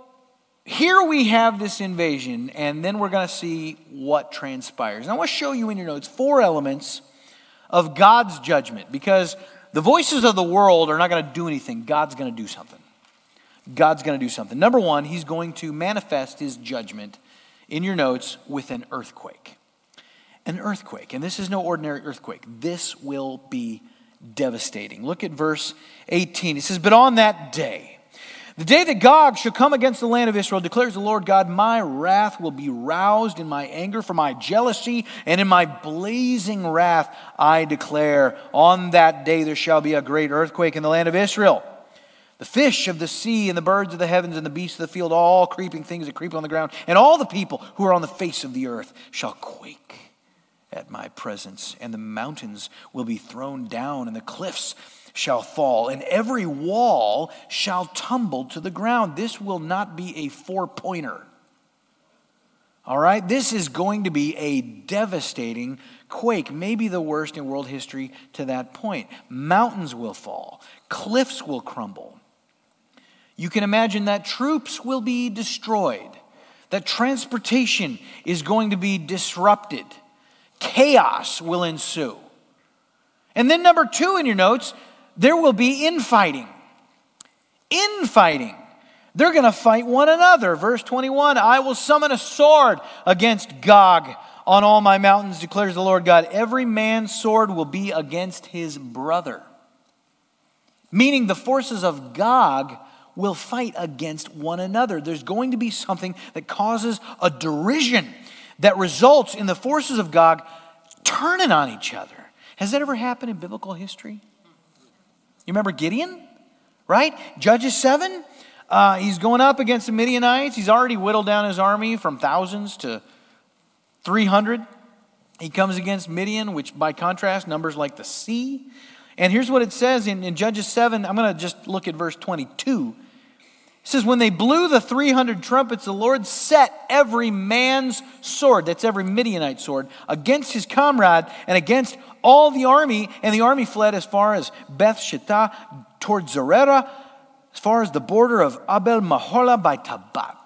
here we have this invasion, and then we're going to see what transpires. And I want to show you in your notes 4 elements of God's judgment, because the voices of the world are not going to do anything. God's going to do something. God's going to do something. Number one, he's going to manifest his judgment in your notes with an earthquake. An earthquake. And this is no ordinary earthquake. This will be devastating. Look at verse 18. It says, "But on that day, the day that Gog shall come against the land of Israel, declares the Lord God, my wrath will be roused in my anger for my jealousy, and in my blazing wrath I declare, on that day there shall be a great earthquake in the land of Israel. The fish of the sea and the birds of the heavens and the beasts of the field, all creeping things that creep on the ground, and all the people who are on the face of the earth shall quake at my presence, and the mountains will be thrown down, and the cliffs shall fall, and every wall shall tumble to the ground." This will not be a four-pointer. All right? This is going to be a devastating quake, maybe the worst in world history to that point. Mountains will fall. Cliffs will crumble. You can imagine that troops will be destroyed, that transportation is going to be disrupted. Chaos will ensue. And then number two in your notes, there will be infighting. Infighting. They're going to fight one another. Verse 21, "I will summon a sword against Gog on all my mountains, declares the Lord God. Every man's sword will be against his brother." Meaning the forces of Gog will fight against one another. There's going to be something that causes a derision that results in the forces of Gog turning on each other. Has that ever happened in biblical history? You remember Gideon, right? Judges 7, he's going up against the Midianites. He's already whittled down his army from thousands to 300. He comes against Midian, which by contrast numbers like the sea. And here's what it says in Judges 7. I'm going to just look at verse 22. It says, "When they blew the 300 trumpets, the Lord set every man's sword," that's every Midianite sword, "against his comrade and against all the army, and the army fled as far as Beth Shittah toward Zerera, as far as the border of Abel Mahola by Tabat."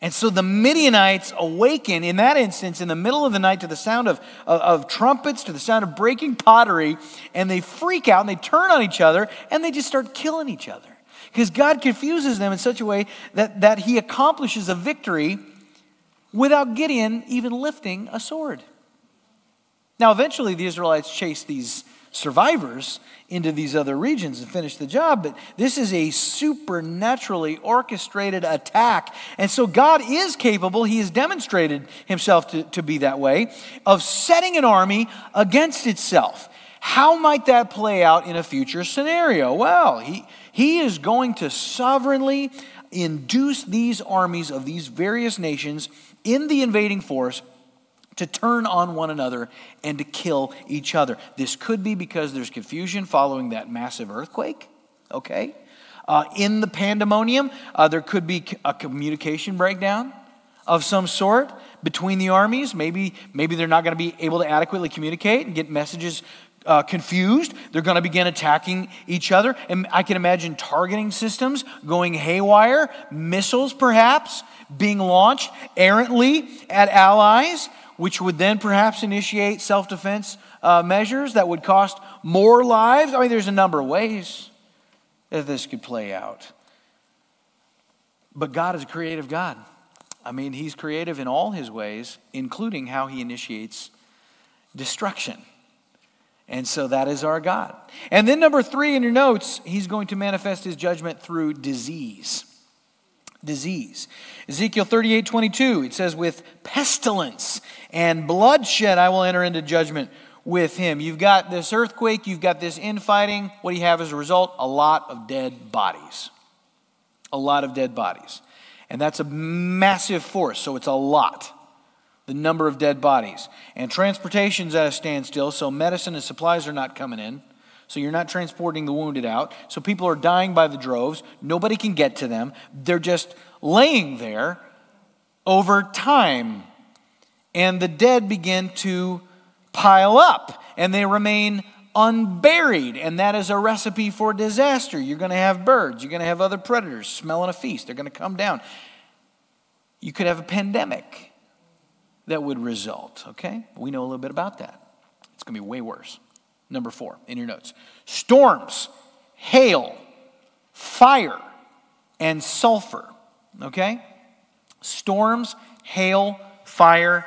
And so the Midianites awaken in that instance in the middle of the night to the sound of trumpets, to the sound of breaking pottery, and they freak out and they turn on each other and they just start killing each other. Because God confuses them in such a way that he accomplishes a victory without Gideon even lifting a sword. Now, eventually, the Israelites chase these survivors into these other regions and finish the job, but this is a supernaturally orchestrated attack. And so God is capable, he has demonstrated himself to be that way, of setting an army against itself. How might that play out in a future scenario? Well, he is going to sovereignly induce these armies of these various nations in the invading force to turn on one another and to kill each other. This could be because there's confusion following that massive earthquake, okay? In the pandemonium, there could be a communication breakdown of some sort between the armies. Maybe they're not going to be able to adequately communicate and get messages confused. They're going to begin attacking each other. And I can imagine targeting systems going haywire, missiles perhaps being launched errantly at allies, which would then perhaps initiate self-defense measures that would cost more lives. I mean, there's a number of ways that this could play out. But God is a creative God. I mean, he's creative in all his ways, including how he initiates destruction. And so that is our God. And then number three in your notes, he's going to manifest his judgment through disease. Disease. Ezekiel 38:22, it says, "With pestilence and bloodshed I will enter into judgment with him." You've got this earthquake, you've got this infighting. What do you have as a result? A lot of dead bodies. A lot of dead bodies. And that's a massive force, so it's a lot. The number of dead bodies. And transportation's at a standstill, so medicine and supplies are not coming in. So you're not transporting the wounded out. So people are dying by the droves. Nobody can get to them. They're just laying there over time. And the dead begin to pile up. And they remain unburied. And that is a recipe for disaster. You're going to have birds. You're going to have other predators smelling a feast. They're going to come down. You could have a pandemic that would result, okay? We know a little bit about that. It's going to be way worse. Number 4 in your notes. Storms, hail, fire, and sulfur, okay? Storms, hail, fire,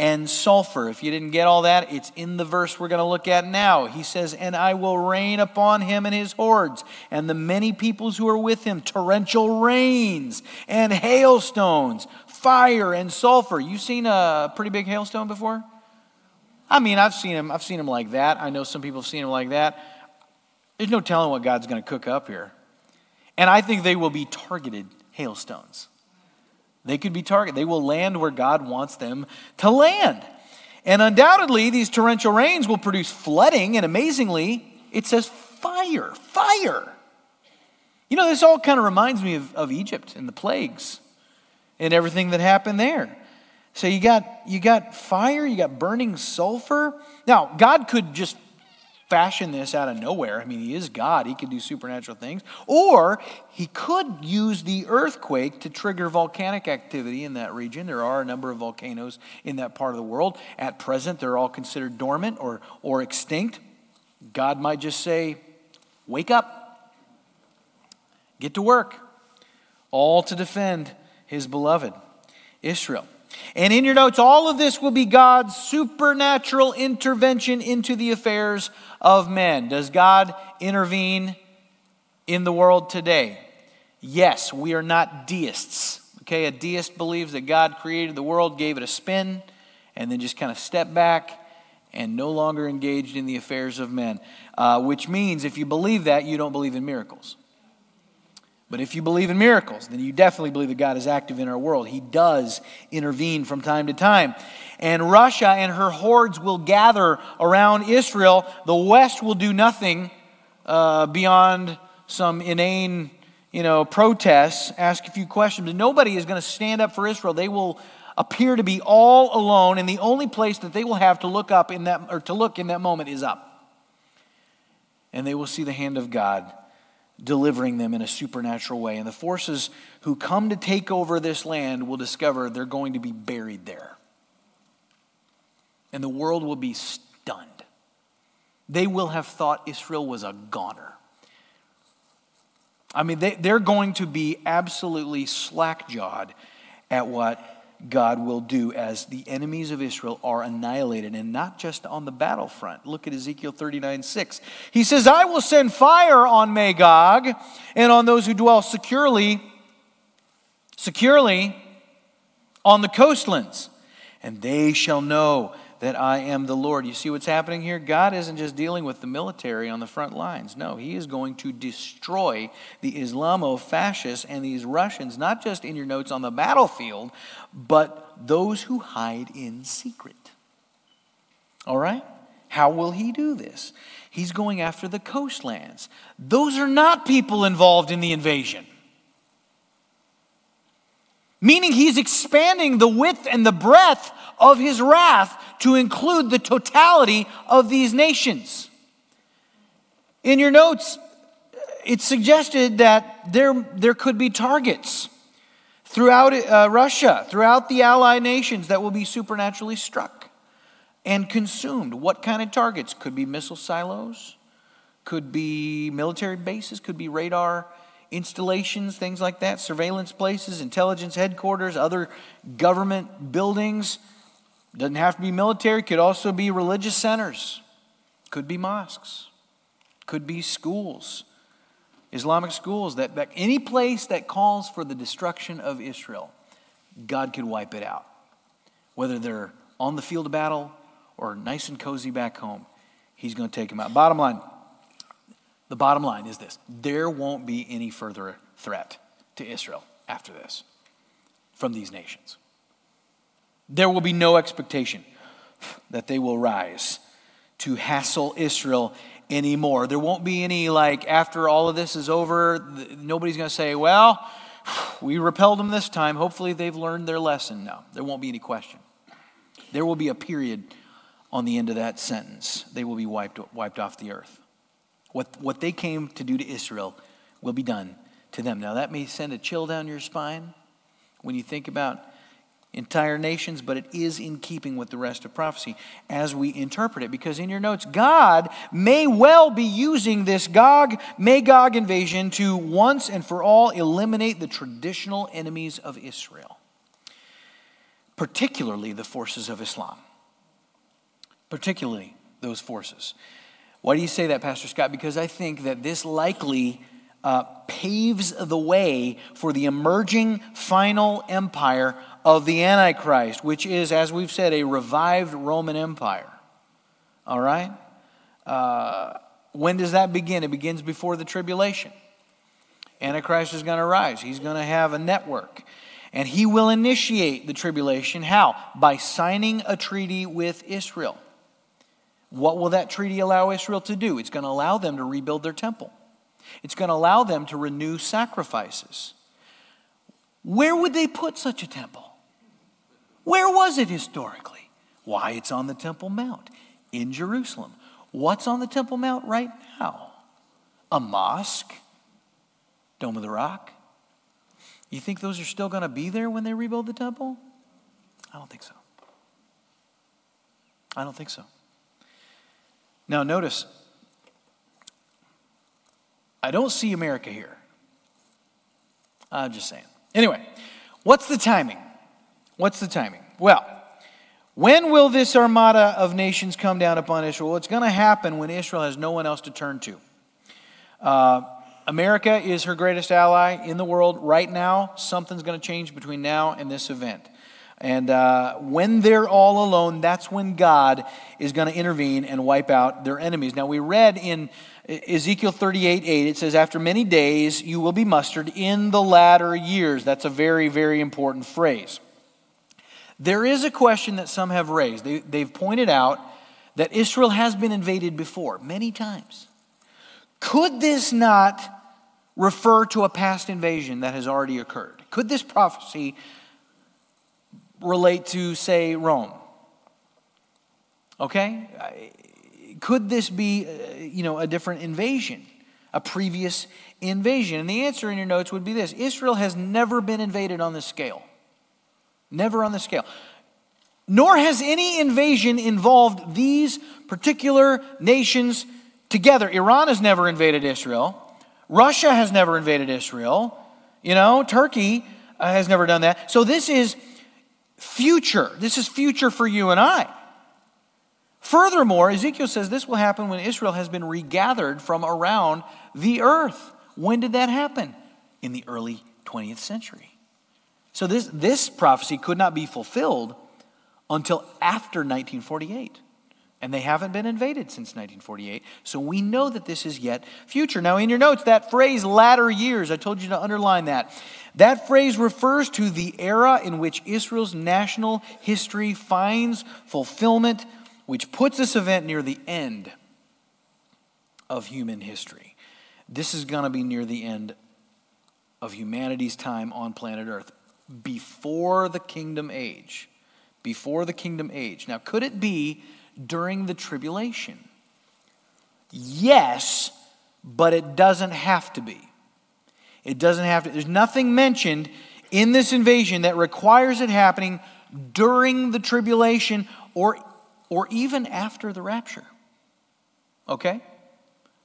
and sulfur. If you didn't get all that, it's in the verse we're going to look at now. He says, and I will rain upon him and his hordes, and the many peoples who are with him, torrential rains and hailstones, fire and sulfur. You've seen a pretty big hailstone before? I mean, I've seen them like that. I know some people have seen them like that. There's no telling what God's going to cook up here. And I think they will be targeted hailstones. They could be targeted. They will land where God wants them to land. And undoubtedly, these torrential rains will produce flooding. And amazingly, it says fire, fire. You know, this all kind of reminds me of Egypt and the plagues and everything that happened there. So you got fire, you got burning sulfur. Now, God could just fashion this out of nowhere. I mean, he is God. He could do supernatural things. Or he could use the earthquake to trigger volcanic activity in that region. There are a number of volcanoes in that part of the world. At present, they're all considered dormant or extinct. God might just say, wake up. Get to work. All to defend his beloved Israel. And in your notes, all of this will be God's supernatural intervention into the affairs of men. Does God intervene in the world today? Yes, we are not deists. Okay, a deist believes that God created the world, gave it a spin, and then just kind of stepped back and no longer engaged in the affairs of men. Which means if you believe that, you don't believe in miracles. But if you believe in miracles, then you definitely believe that God is active in our world. He does intervene from time to time. And Russia and her hordes will gather around Israel. The West will do nothing beyond some inane, protests, ask a few questions. But nobody is going to stand up for Israel. They will appear to be all alone, and the only place that they will have to look up in that, or to look in that moment, is up. And they will see the hand of God delivering them in a supernatural way. And the forces who come to take over this land will discover they're going to be buried there. And the world will be stunned. They will have thought Israel was a goner. I mean, they're going to be absolutely slack-jawed at what God will do as the enemies of Israel are annihilated, and not just on the battlefront. Look at Ezekiel 39:6. He says, I will send fire on Magog and on those who dwell securely on the coastlands, and they shall know that I am the Lord. You see what's happening here? God isn't just dealing with the military on the front lines. No, he is going to destroy the Islamo-fascists and these Russians, not just in your notes on the battlefield, but those who hide in secret. All right? How will he do this? He's going after the coastlands. Those are not people involved in the invasion. Meaning he's expanding the width and the breadth of his wrath to include the totality of these nations. In your notes, it's suggested that there could be targets throughout Russia, throughout the allied nations, that will be supernaturally struck and consumed. What kind of targets? Could be missile silos, could be military bases, could be radar installations, things like that, surveillance places, intelligence headquarters, other government buildings. Doesn't have to be military. Could also be religious centers. Could be mosques. Could be schools. Islamic schools. That any place that calls for the destruction of Israel, God could wipe it out. Whether they're on the field of battle or nice and cozy back home, he's going to take them out. The bottom line is this. There won't be any further threat to Israel after this from these nations. There will be no expectation that they will rise to hassle Israel anymore. There won't be any, after all of this is over, nobody's going to say, well, we repelled them this time. Hopefully they've learned their lesson. No, there won't be any question. There will be a period on the end of that sentence. They will be wiped off the earth. What they came to do to Israel will be done to them. Now that may send a chill down your spine when you think about entire nations, but it is in keeping with the rest of prophecy as we interpret it. Because in your notes, God may well be using this Gog, Magog invasion to once and for all eliminate the traditional enemies of Israel, particularly the forces of Islam. Particularly those forces. Why do you say that, Pastor Scott? Because I think that this likely paves the way for the emerging final empire of the Antichrist, which is, as we've said, a revived Roman Empire. All right? When does that begin? It begins before the tribulation. Antichrist is going to rise. He's going to have a network. And he will initiate the tribulation. How? By signing a treaty with Israel. What will that treaty allow Israel to do? It's going to allow them to rebuild their temple. It's going to allow them to renew sacrifices. Where would they put such a temple? Where was it historically? Why, it's on the Temple Mount in Jerusalem. What's on the Temple Mount right now? A mosque, Dome of the Rock. You think those are still going to be there when they rebuild the temple? I don't think so. I don't think so. Now notice, I don't see America here. I'm just saying. Anyway, what's the timing? What's the timing? Well, when will this armada of nations come down upon Israel? Well, it's going to happen when Israel has no one else to turn to. America is her greatest ally in the world right now. Something's going to change between now and this event. And when they're all alone, that's when God is going to intervene and wipe out their enemies. Now, we read in Ezekiel 38:8, it says, "After many days you will be mustered in the latter years." That's a very, very important phrase. There is a question that some have raised. They've pointed out that Israel has been invaded before, many times. Could this not refer to a past invasion that has already occurred? Could this prophecy relate to, say, Rome? Okay? Could this be, a different invasion, a previous invasion? And the answer in your notes would be this: Israel has never been invaded on this scale. Never on this scale. Nor has any invasion involved these particular nations together. Iran has never invaded Israel. Russia has never invaded Israel. Turkey has never done that. So this is future. This is future for you and I. Furthermore, Ezekiel says this will happen when Israel has been regathered from around the earth. When did that happen? In the early 20th century. So this prophecy could not be fulfilled until after 1948. And they haven't been invaded since 1948. So we know that this is yet future. Now in your notes, that phrase, latter years, I told you to underline that. That phrase refers to the era in which Israel's national history finds fulfillment, which puts this event near the end of human history. This is going to be near the end of humanity's time on planet Earth, before the kingdom age. Now, could it be during the tribulation? Yes, but it doesn't have to be. It doesn't have to. There's nothing mentioned in this invasion that requires it happening during the tribulation or even after the rapture. Okay?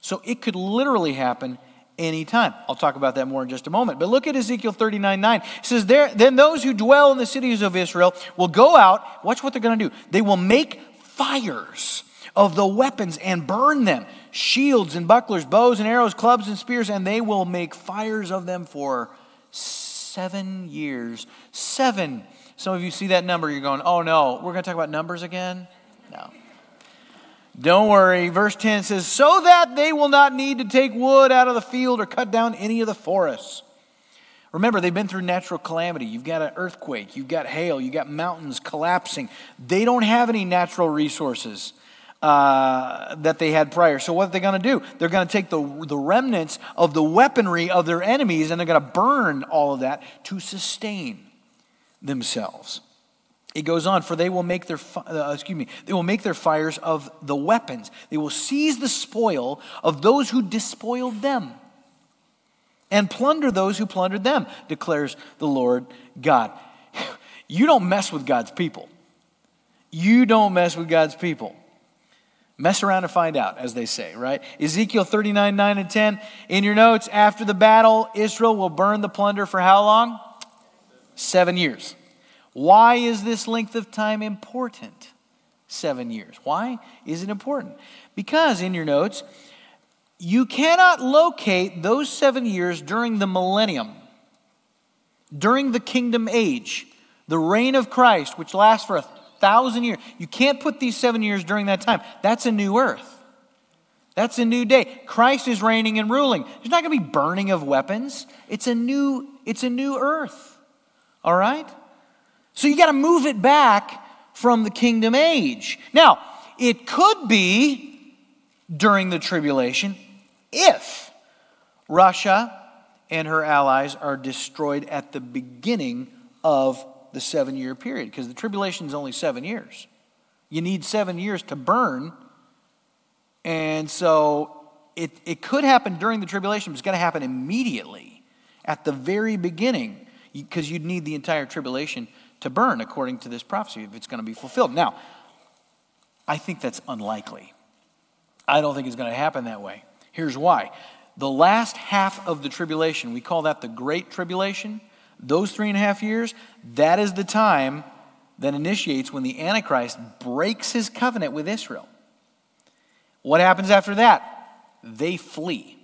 So it could literally happen anytime. I'll talk about that more in just a moment. But look at Ezekiel 39:9. It says, "Then those who dwell in the cities of Israel will go out." Watch what they're going to do. "They will make fires of the weapons and burn them, shields and bucklers, bows and arrows, clubs and spears, and they will make fires of them for 7 years. Seven. Some of you see that number, you're going, "Oh no, we're going to talk about numbers again?" No. Don't worry. Verse 10 says, "So that they will not need to take wood out of the field or cut down any of the forests." Remember, they've been through natural calamity. You've got an earthquake. You've got hail. You've got mountains collapsing. They don't have any natural resources that they had prior. So what are they going to do? They're going to take the remnants of the weaponry of their enemies and they're going to burn all of that to sustain themselves. It goes on, "For they will make their fires of the weapons. They will seize the spoil of those who despoiled them and plunder those who plundered them, declares the Lord God." You don't mess with God's people. You don't mess with God's people. Mess around and find out, as they say, right? Ezekiel 39, 9 and 10. In your notes, after the battle, Israel will burn the plunder for how long? 7 years. Why is this length of time important? 7 years. Why is it important? Because, in your notes, you cannot locate those 7 years during the millennium, during the kingdom age, the reign of Christ, which lasts for 1,000 years. You can't put these 7 years during that time. That's a new earth. That's a new day. Christ is reigning and ruling. There's not going to be burning of weapons. It's a new earth. All right? So you got to move it back from the kingdom age. Now, it could be during the tribulation if Russia and her allies are destroyed at the beginning of the 7 year period, because the tribulation is only 7 years. You need 7 years to burn. And so it could happen during the tribulation, but it's going to happen immediately at the very beginning, because you'd need the entire tribulation to burn according to this prophecy if it's going to be fulfilled. Now, I think that's unlikely. I don't think it's going to happen that way. Here's why. The last half of the tribulation, we call that the Great Tribulation. Those 3.5 years, that is the time that initiates when the Antichrist breaks his covenant with Israel. What happens after that? They flee.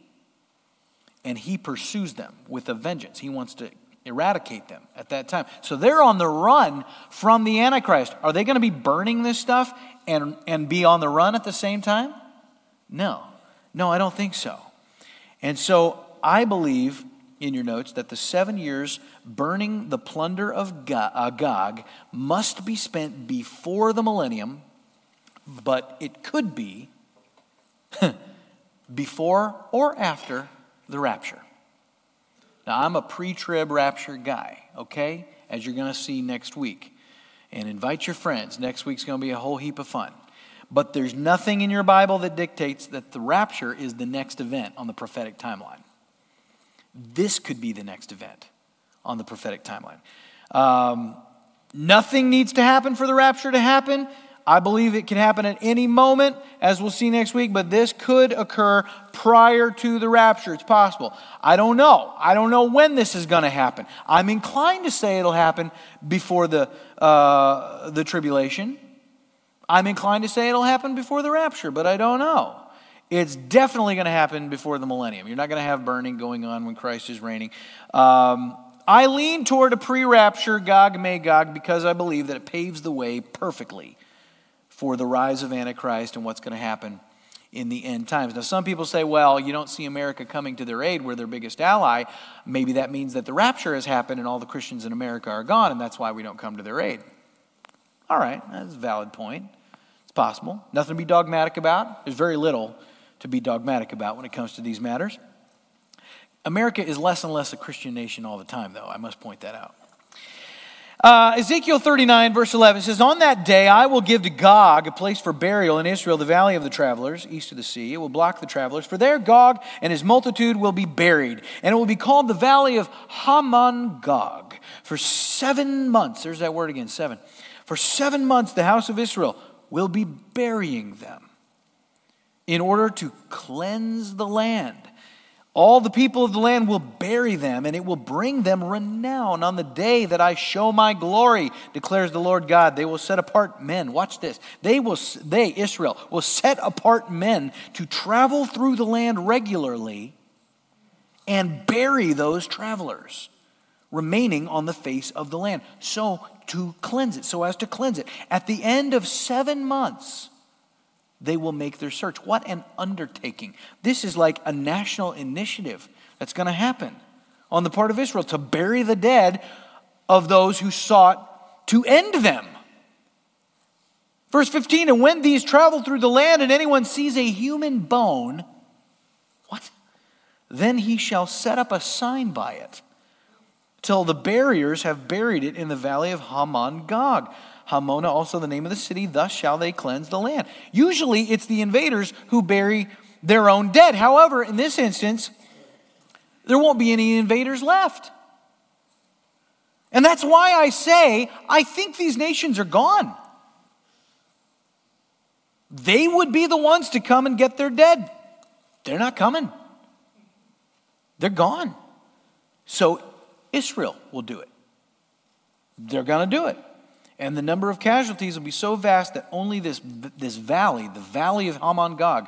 And he pursues them with a vengeance. He wants to eradicate them at that time. So they're on the run from the Antichrist. Are they going to be burning this stuff and be on the run at the same time? No. No, I don't think so. And so I believe, in your notes, that the 7 years burning the plunder of Gog must be spent before the millennium, but it could be before or after the rapture. Now, I'm a pre-trib rapture guy, okay, as you're going to see next week. And invite your friends. Next week's going to be a whole heap of fun. But there's nothing in your Bible that dictates that the rapture is the next event on the prophetic timeline. This could be the next event on the prophetic timeline. Nothing needs to happen for the rapture to happen. I believe it can happen at any moment, as we'll see next week, but this could occur prior to the rapture. It's possible. I don't know. I don't know when this is going to happen. I'm inclined to say it'll happen before the tribulation. I'm inclined to say it'll happen before the rapture, but I don't know. It's definitely going to happen before the millennium. You're not going to have burning going on when Christ is reigning. I lean toward a pre-rapture Gog Magog because I believe that it paves the way perfectly for the rise of Antichrist and what's going to happen in the end times. Now, some people say, well, you don't see America coming to their aid. We're their biggest ally. Maybe that means that the rapture has happened and all the Christians in America are gone, and that's why we don't come to their aid. All right, that's a valid point. It's possible. Nothing to be dogmatic about. There's very little to be dogmatic about when it comes to these matters. America is less and less a Christian nation all the time, though. I must point that out. Ezekiel 39, verse 11 says, on that day I will give to Gog a place for burial in Israel, the valley of the travelers, east of the sea. It will block the travelers, for there Gog and his multitude will be buried. And it will be called the valley of Hamon-Gog. For 7 months, there's that word again, seven. For 7 months the house of Israel will be burying them, in order to cleanse the land. All the people of the land will bury them, and it will bring them renown on the day that I show my glory, declares the Lord God. They will set apart men. Watch this. Israel, will set apart men to travel through the land regularly and bury those travelers remaining on the face of the land, so as to cleanse it. At the end of 7 months, they will make their search. What an undertaking. This is like a national initiative that's going to happen on the part of Israel to bury the dead of those who sought to end them. Verse 15, and when these travel through the land and anyone sees a human bone, what? Then he shall set up a sign by it till the buriers have buried it in the valley of Hamon-Gog. Hamona, also the name of the city, thus shall they cleanse the land. Usually it's the invaders who bury their own dead. However, in this instance, there won't be any invaders left. And that's why I say, I think these nations are gone. They would be the ones to come and get their dead. They're not coming. They're gone. So Israel will do it. They're going to do it. And the number of casualties will be so vast that only this valley, the valley of Haman Gog,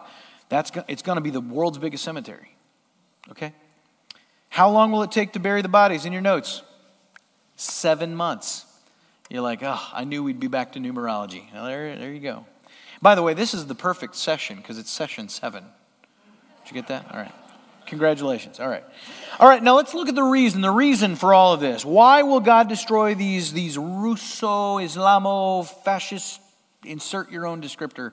it's going to be the world's biggest cemetery. Okay? How long will it take to bury the bodies? In your notes, 7 months. You're like, oh, I knew we'd be back to numerology. Well, there you go. By the way, this is the perfect session because it's session 7. Did you get that? All right. Congratulations. All right. All right, now let's look at the reason. The reason for all of this. Why will God destroy these Russo-Islamo-fascist, insert your own descriptor,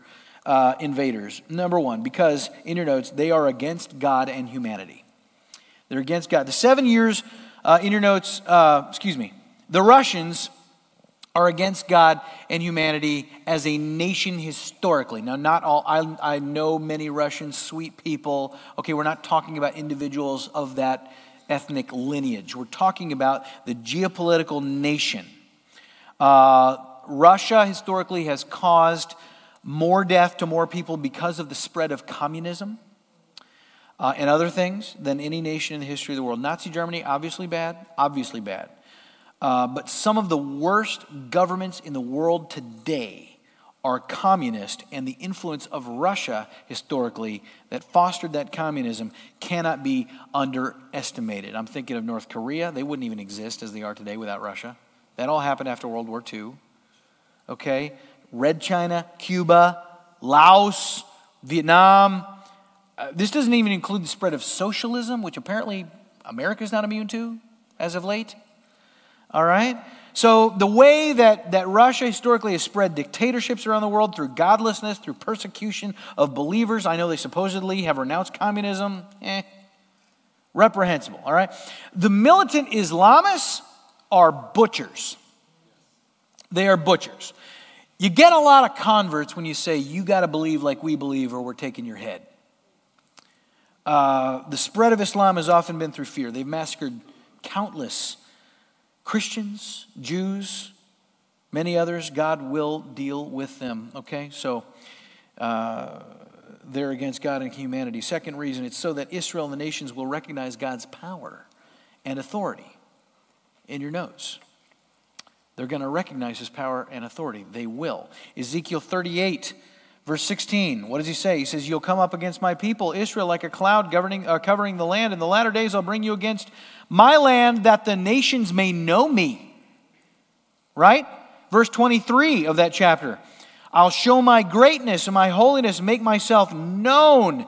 invaders? Number one, because, in your notes, they are against God and humanity. They're against God. The 7 years, in your notes, the Russians are against God and humanity as a nation historically. Now, not all, I know many Russian sweet people. Okay, we're not talking about individuals of that ethnic lineage. We're talking about the geopolitical nation. Russia historically has caused more death to more people because of the spread of communism and other things than any nation in the history of the world. Nazi Germany, obviously bad. But some of the worst governments in the world today are communist, and the influence of Russia historically that fostered that communism cannot be underestimated. I'm thinking of North Korea. They wouldn't even exist as they are today without Russia. That all happened after World War II. Okay? Red China, Cuba, Laos, Vietnam. This doesn't even include the spread of socialism, which apparently America's not immune to as of late. All right? So the way that Russia historically has spread dictatorships around the world through godlessness, through persecution of believers. I know they supposedly have renounced communism. Reprehensible, all right? The militant Islamists are butchers. They are butchers. You get a lot of converts when you say, you got to believe like we believe or we're taking your head. The spread of Islam has often been through fear. They've massacred countless Christians, Jews, many others. God will deal with them, okay? So they're against God and humanity. Second reason, it's so that Israel and the nations will recognize God's power and authority. In your notes, they're going to recognize his power and authority. They will. Ezekiel 38, verse 16, what does he say? He says, you'll come up against my people, Israel, like a cloud covering the land. In the latter days, I'll bring you against my land that the nations may know me. Right? Verse 23 of that chapter. I'll show my greatness and my holiness, make myself known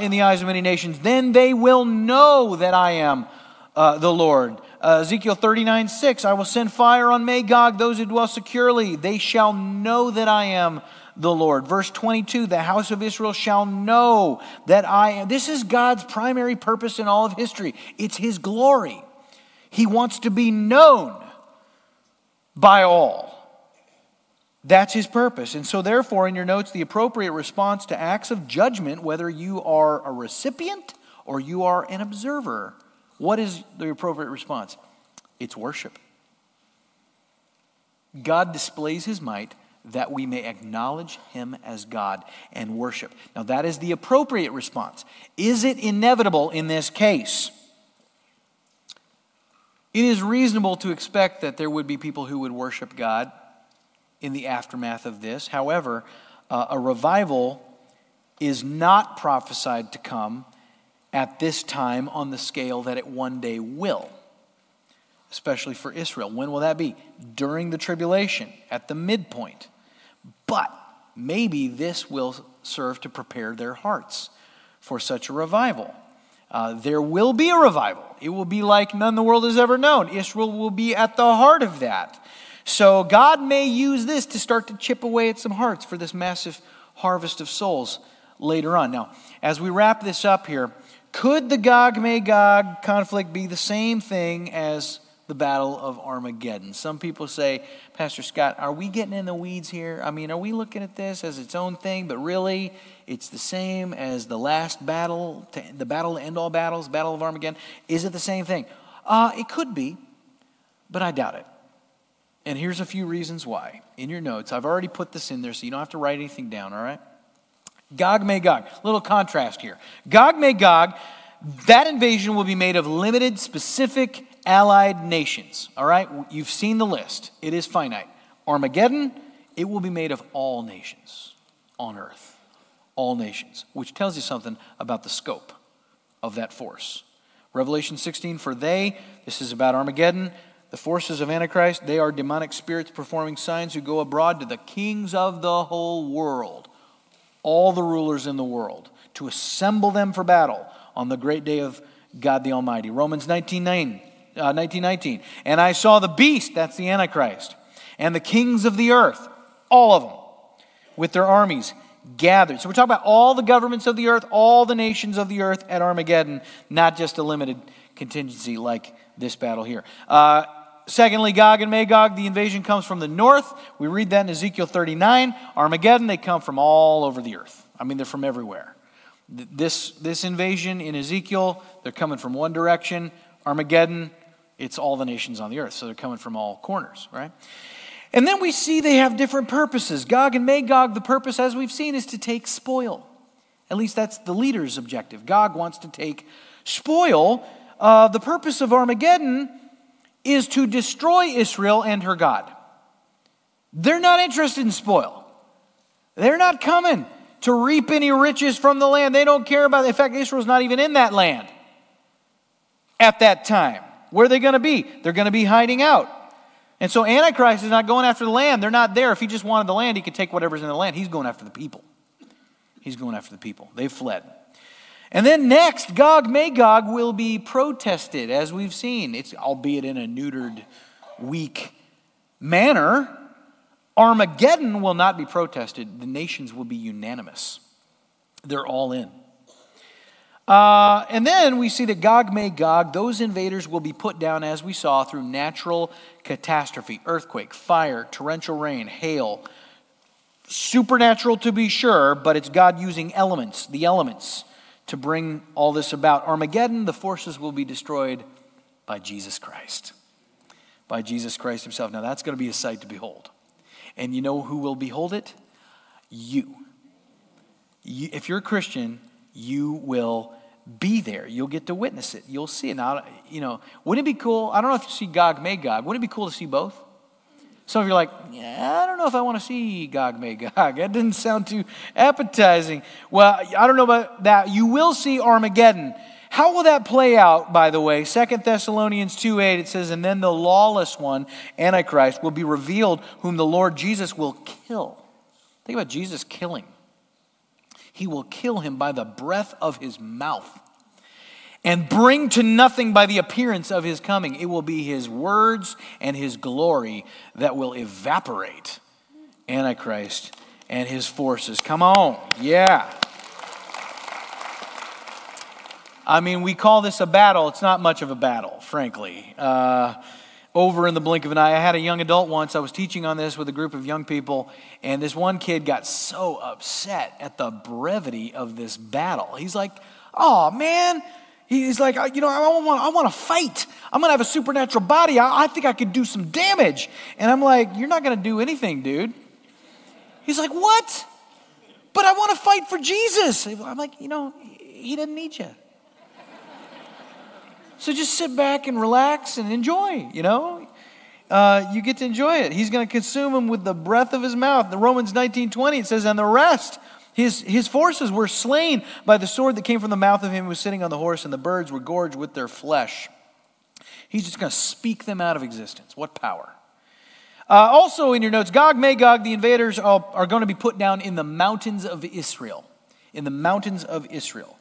in the eyes of many nations. Then they will know that I am the Lord. Ezekiel 39:6, I will send fire on Magog, those who dwell securely. They shall know that I am the Lord. Verse 22, the house of Israel shall know that I am. This is God's primary purpose in all of history. It's his glory. He wants to be known by all. That's his purpose. And so therefore, in your notes, the appropriate response to acts of judgment, whether you are a recipient or you are an observer, what is the appropriate response? It's worship. God displays his might that we may acknowledge him as God and worship. Now that is the appropriate response. Is it inevitable in this case? It is reasonable to expect that there would be people who would worship God in the aftermath of this. However, a revival is not prophesied to come at this time on the scale that it one day will, especially for Israel. When will that be? During the tribulation, at the midpoint. But maybe this will serve to prepare their hearts for such a revival. There will be a revival. It will be like none the world has ever known. Israel will be at the heart of that. So God may use this to start to chip away at some hearts for this massive harvest of souls later on. Now, as we wrap this up here, could the Gog-Magog conflict be the same thing as the Battle of Armageddon? Some people say, Pastor Scott, are we getting in the weeds here? I mean, are we looking at this as its own thing? But really, it's the same as the last battle, the battle to end all battles, Battle of Armageddon. Is it the same thing? It could be. but I doubt it. And here's a few reasons why. In your notes, I've already put this in there, so you don't have to write anything down, all right? Gog, Magog. Little contrast here. Gog, Magog, that invasion will be made of limited, specific, allied nations, all right? You've seen the list. It is finite. Armageddon, it will be made of all nations on earth. All nations, which tells you something about the scope of that force. Revelation 16, for they, this is about Armageddon, the forces of Antichrist, they are demonic spirits performing signs who go abroad to the kings of the whole world, all the rulers in the world, to assemble them for battle on the great day of God the Almighty. Romans 19:19. And I saw the beast, that's the Antichrist, and the kings of the earth, all of them, with their armies gathered. So we're talking about all the governments of the earth, all the nations of the earth at Armageddon, not just a limited contingency like this battle here. Secondly, Gog and Magog, the invasion comes from the north. We read that in Ezekiel 39. Armageddon, they come from all over the earth. I mean, they're from everywhere. This invasion in Ezekiel, they're coming from one direction. Armageddon, it's all the nations on the earth. So they're coming from all corners, right? And then we see they have different purposes. Gog and Magog, the purpose, as we've seen, is to take spoil. At least that's the leader's objective. Gog wants to take spoil. The purpose of Armageddon is to destroy Israel and her God. They're not interested in spoil. They're not coming to reap any riches from the land. They don't care about it. In fact, Israel's not even in that land at that time. Where are they going to be? They're going to be hiding out. And so Antichrist is not going after the land. They're not there. If he just wanted the land, he could take whatever's in the land. He's going after the people. He's going after the people. They've fled. And then next, Gog Magog will be protested, as we've seen. It's albeit in a neutered, weak manner. Armageddon will not be protested. The nations will be unanimous. They're all in. And then we see that Gog Magog, those invaders will be put down, as we saw, through natural catastrophe, earthquake, fire, torrential rain, hail. Supernatural to be sure, but it's God using elements, the elements, to bring all this about. Armageddon, the forces will be destroyed by Jesus Christ. By Jesus Christ himself. Now that's going to be a sight to behold. And you know who will behold it? You. If you're a Christian, you will be there. You'll get to witness it. You'll see it. Now, you know, wouldn't it be cool? I don't know if you see Gog Magog. Wouldn't it be cool to see both? Some of you are like, yeah, I don't know if I want to see Gog Magog. That didn't sound too appetizing. Well, I don't know about that. You will see Armageddon. How will that play out, by the way? 2 Thessalonians 2:8, it says, and then the lawless one, Antichrist, will be revealed, whom the Lord Jesus will kill. Think about Jesus killing. He will kill him by the breath of his mouth and bring to nothing by the appearance of his coming. It will be his words and his glory that will evaporate Antichrist and his forces. Come on, yeah. I mean, we call this a battle. It's not much of a battle, frankly. Over in the blink of an eye. I had a young adult once. I was teaching on this with a group of young people, and this one kid got so upset at the brevity of this battle. He's like, oh, man. He's like, you know, I want to fight. I'm going to have a supernatural body. I think I could do some damage. And I'm like, you're not going to do anything, dude. He's like, what? But I want to fight for Jesus. I'm like, you know, he didn't need you. So just sit back and relax and enjoy, you know. You get to enjoy it. He's going to consume him with the breath of his mouth. The Romans 19:20, it says, and the rest... His forces were slain by the sword that came from the mouth of him who was sitting on the horse, and the birds were gorged with their flesh. He's just going to speak them out of existence. What power. Also in your notes, Gog, Magog, the invaders are going to be put down in the mountains of Israel. In the mountains of Israel.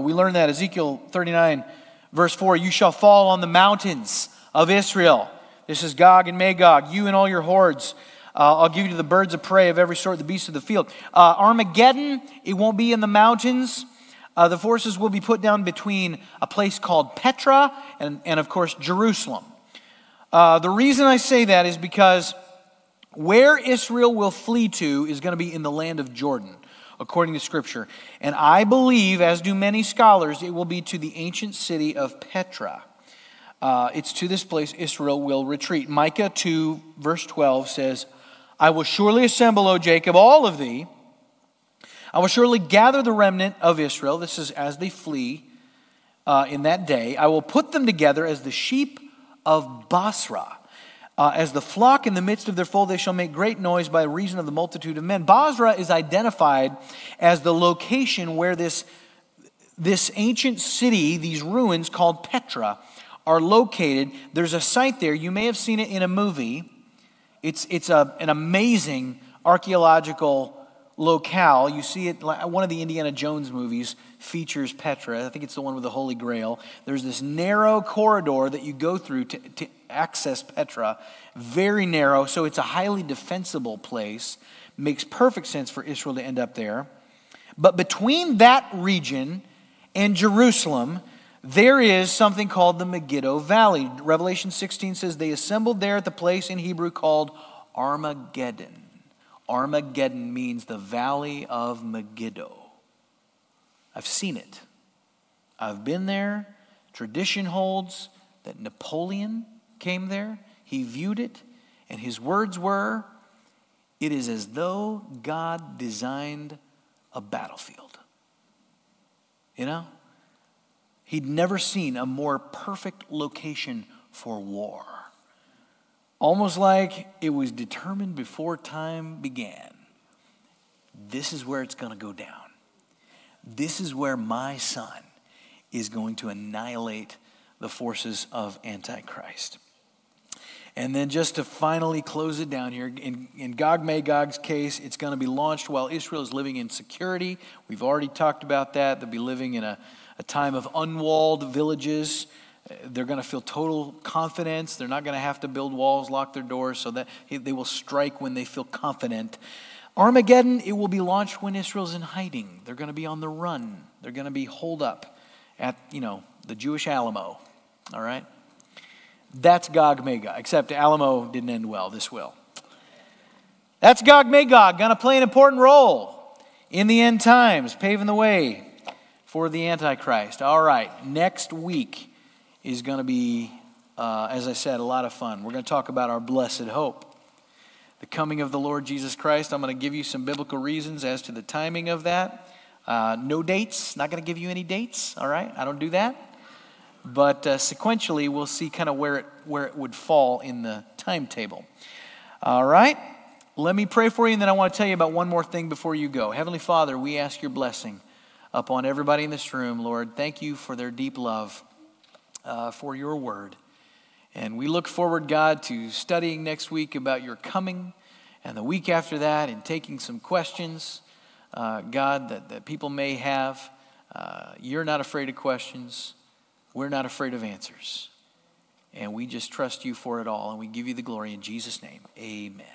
We learn that Ezekiel 39, verse 4, you shall fall on the mountains of Israel. This is Gog and Magog, you and all your hordes. I'll give you the birds of prey of every sort, the beasts of the field. Armageddon, it won't be in the mountains. The forces will be put down between a place called Petra and of course, Jerusalem. The reason I say that is because where Israel will flee to is going to be in the land of Jordan, according to Scripture. And I believe, as do many scholars, it will be to the ancient city of Petra. It's to this place Israel will retreat. Micah 2, verse 12 says, I will surely assemble, O Jacob, all of thee. I will surely gather the remnant of Israel. This is as they flee in that day. I will put them together as the sheep of Basra. As the flock in the midst of their fold, they shall make great noise by reason of the multitude of men. Basra is identified as the location where this ancient city, these ruins called Petra, are located. There's a site there. You may have seen it in a movie. It's an amazing archaeological locale. You see it, one of the Indiana Jones movies features Petra. I think it's the one with the Holy Grail. There's this narrow corridor that you go through to access Petra. Very narrow, so it's a highly defensible place. Makes perfect sense for Israel to end up there. But between that region and Jerusalem, there is something called the Megiddo Valley. Revelation 16 says they assembled there at the place in Hebrew called Armageddon. Armageddon means the Valley of Megiddo. I've seen it. I've been there. Tradition holds that Napoleon came there. He viewed it, and his words were, it is as though God designed a battlefield. You know? He'd never seen a more perfect location for war. Almost like it was determined before time began. This is where it's going to go down. This is where my son is going to annihilate the forces of Antichrist. And then just to finally close it down here, in Gog Magog's case, it's going to be launched while Israel is living in security. We've already talked about that. They'll be living in a time of unwalled villages. They're going to feel total confidence. They're not going to have to build walls, lock their doors, so that they will strike when they feel confident. Armageddon, it will be launched when Israel's in hiding. They're going to be on the run. They're going to be holed up at, the Jewish Alamo. All right? That's Gog Magog, except Alamo didn't end well. This will. That's Gog Magog, going to play an important role in the end times, paving the way for the Antichrist. All right, next week is going to be, as I said, a lot of fun. We're going to talk about our blessed hope, the coming of the Lord Jesus Christ. I'm going to give you some biblical reasons as to the timing of that. No dates. Not going to give you any dates. All right, I don't do that. But sequentially, we'll see kind of where it would fall in the timetable. All right, let me pray for you, and then I want to tell you about one more thing before you go. Heavenly Father, we ask your blessing upon everybody in this room, Lord. Thank you for their deep love. For your word. And we look forward, God, to studying next week about your coming, and the week after that, and taking some questions, God, that people may have. You're not afraid of questions. We're not afraid of answers. And we just trust you for it all, and we give you the glory in Jesus' name. Amen.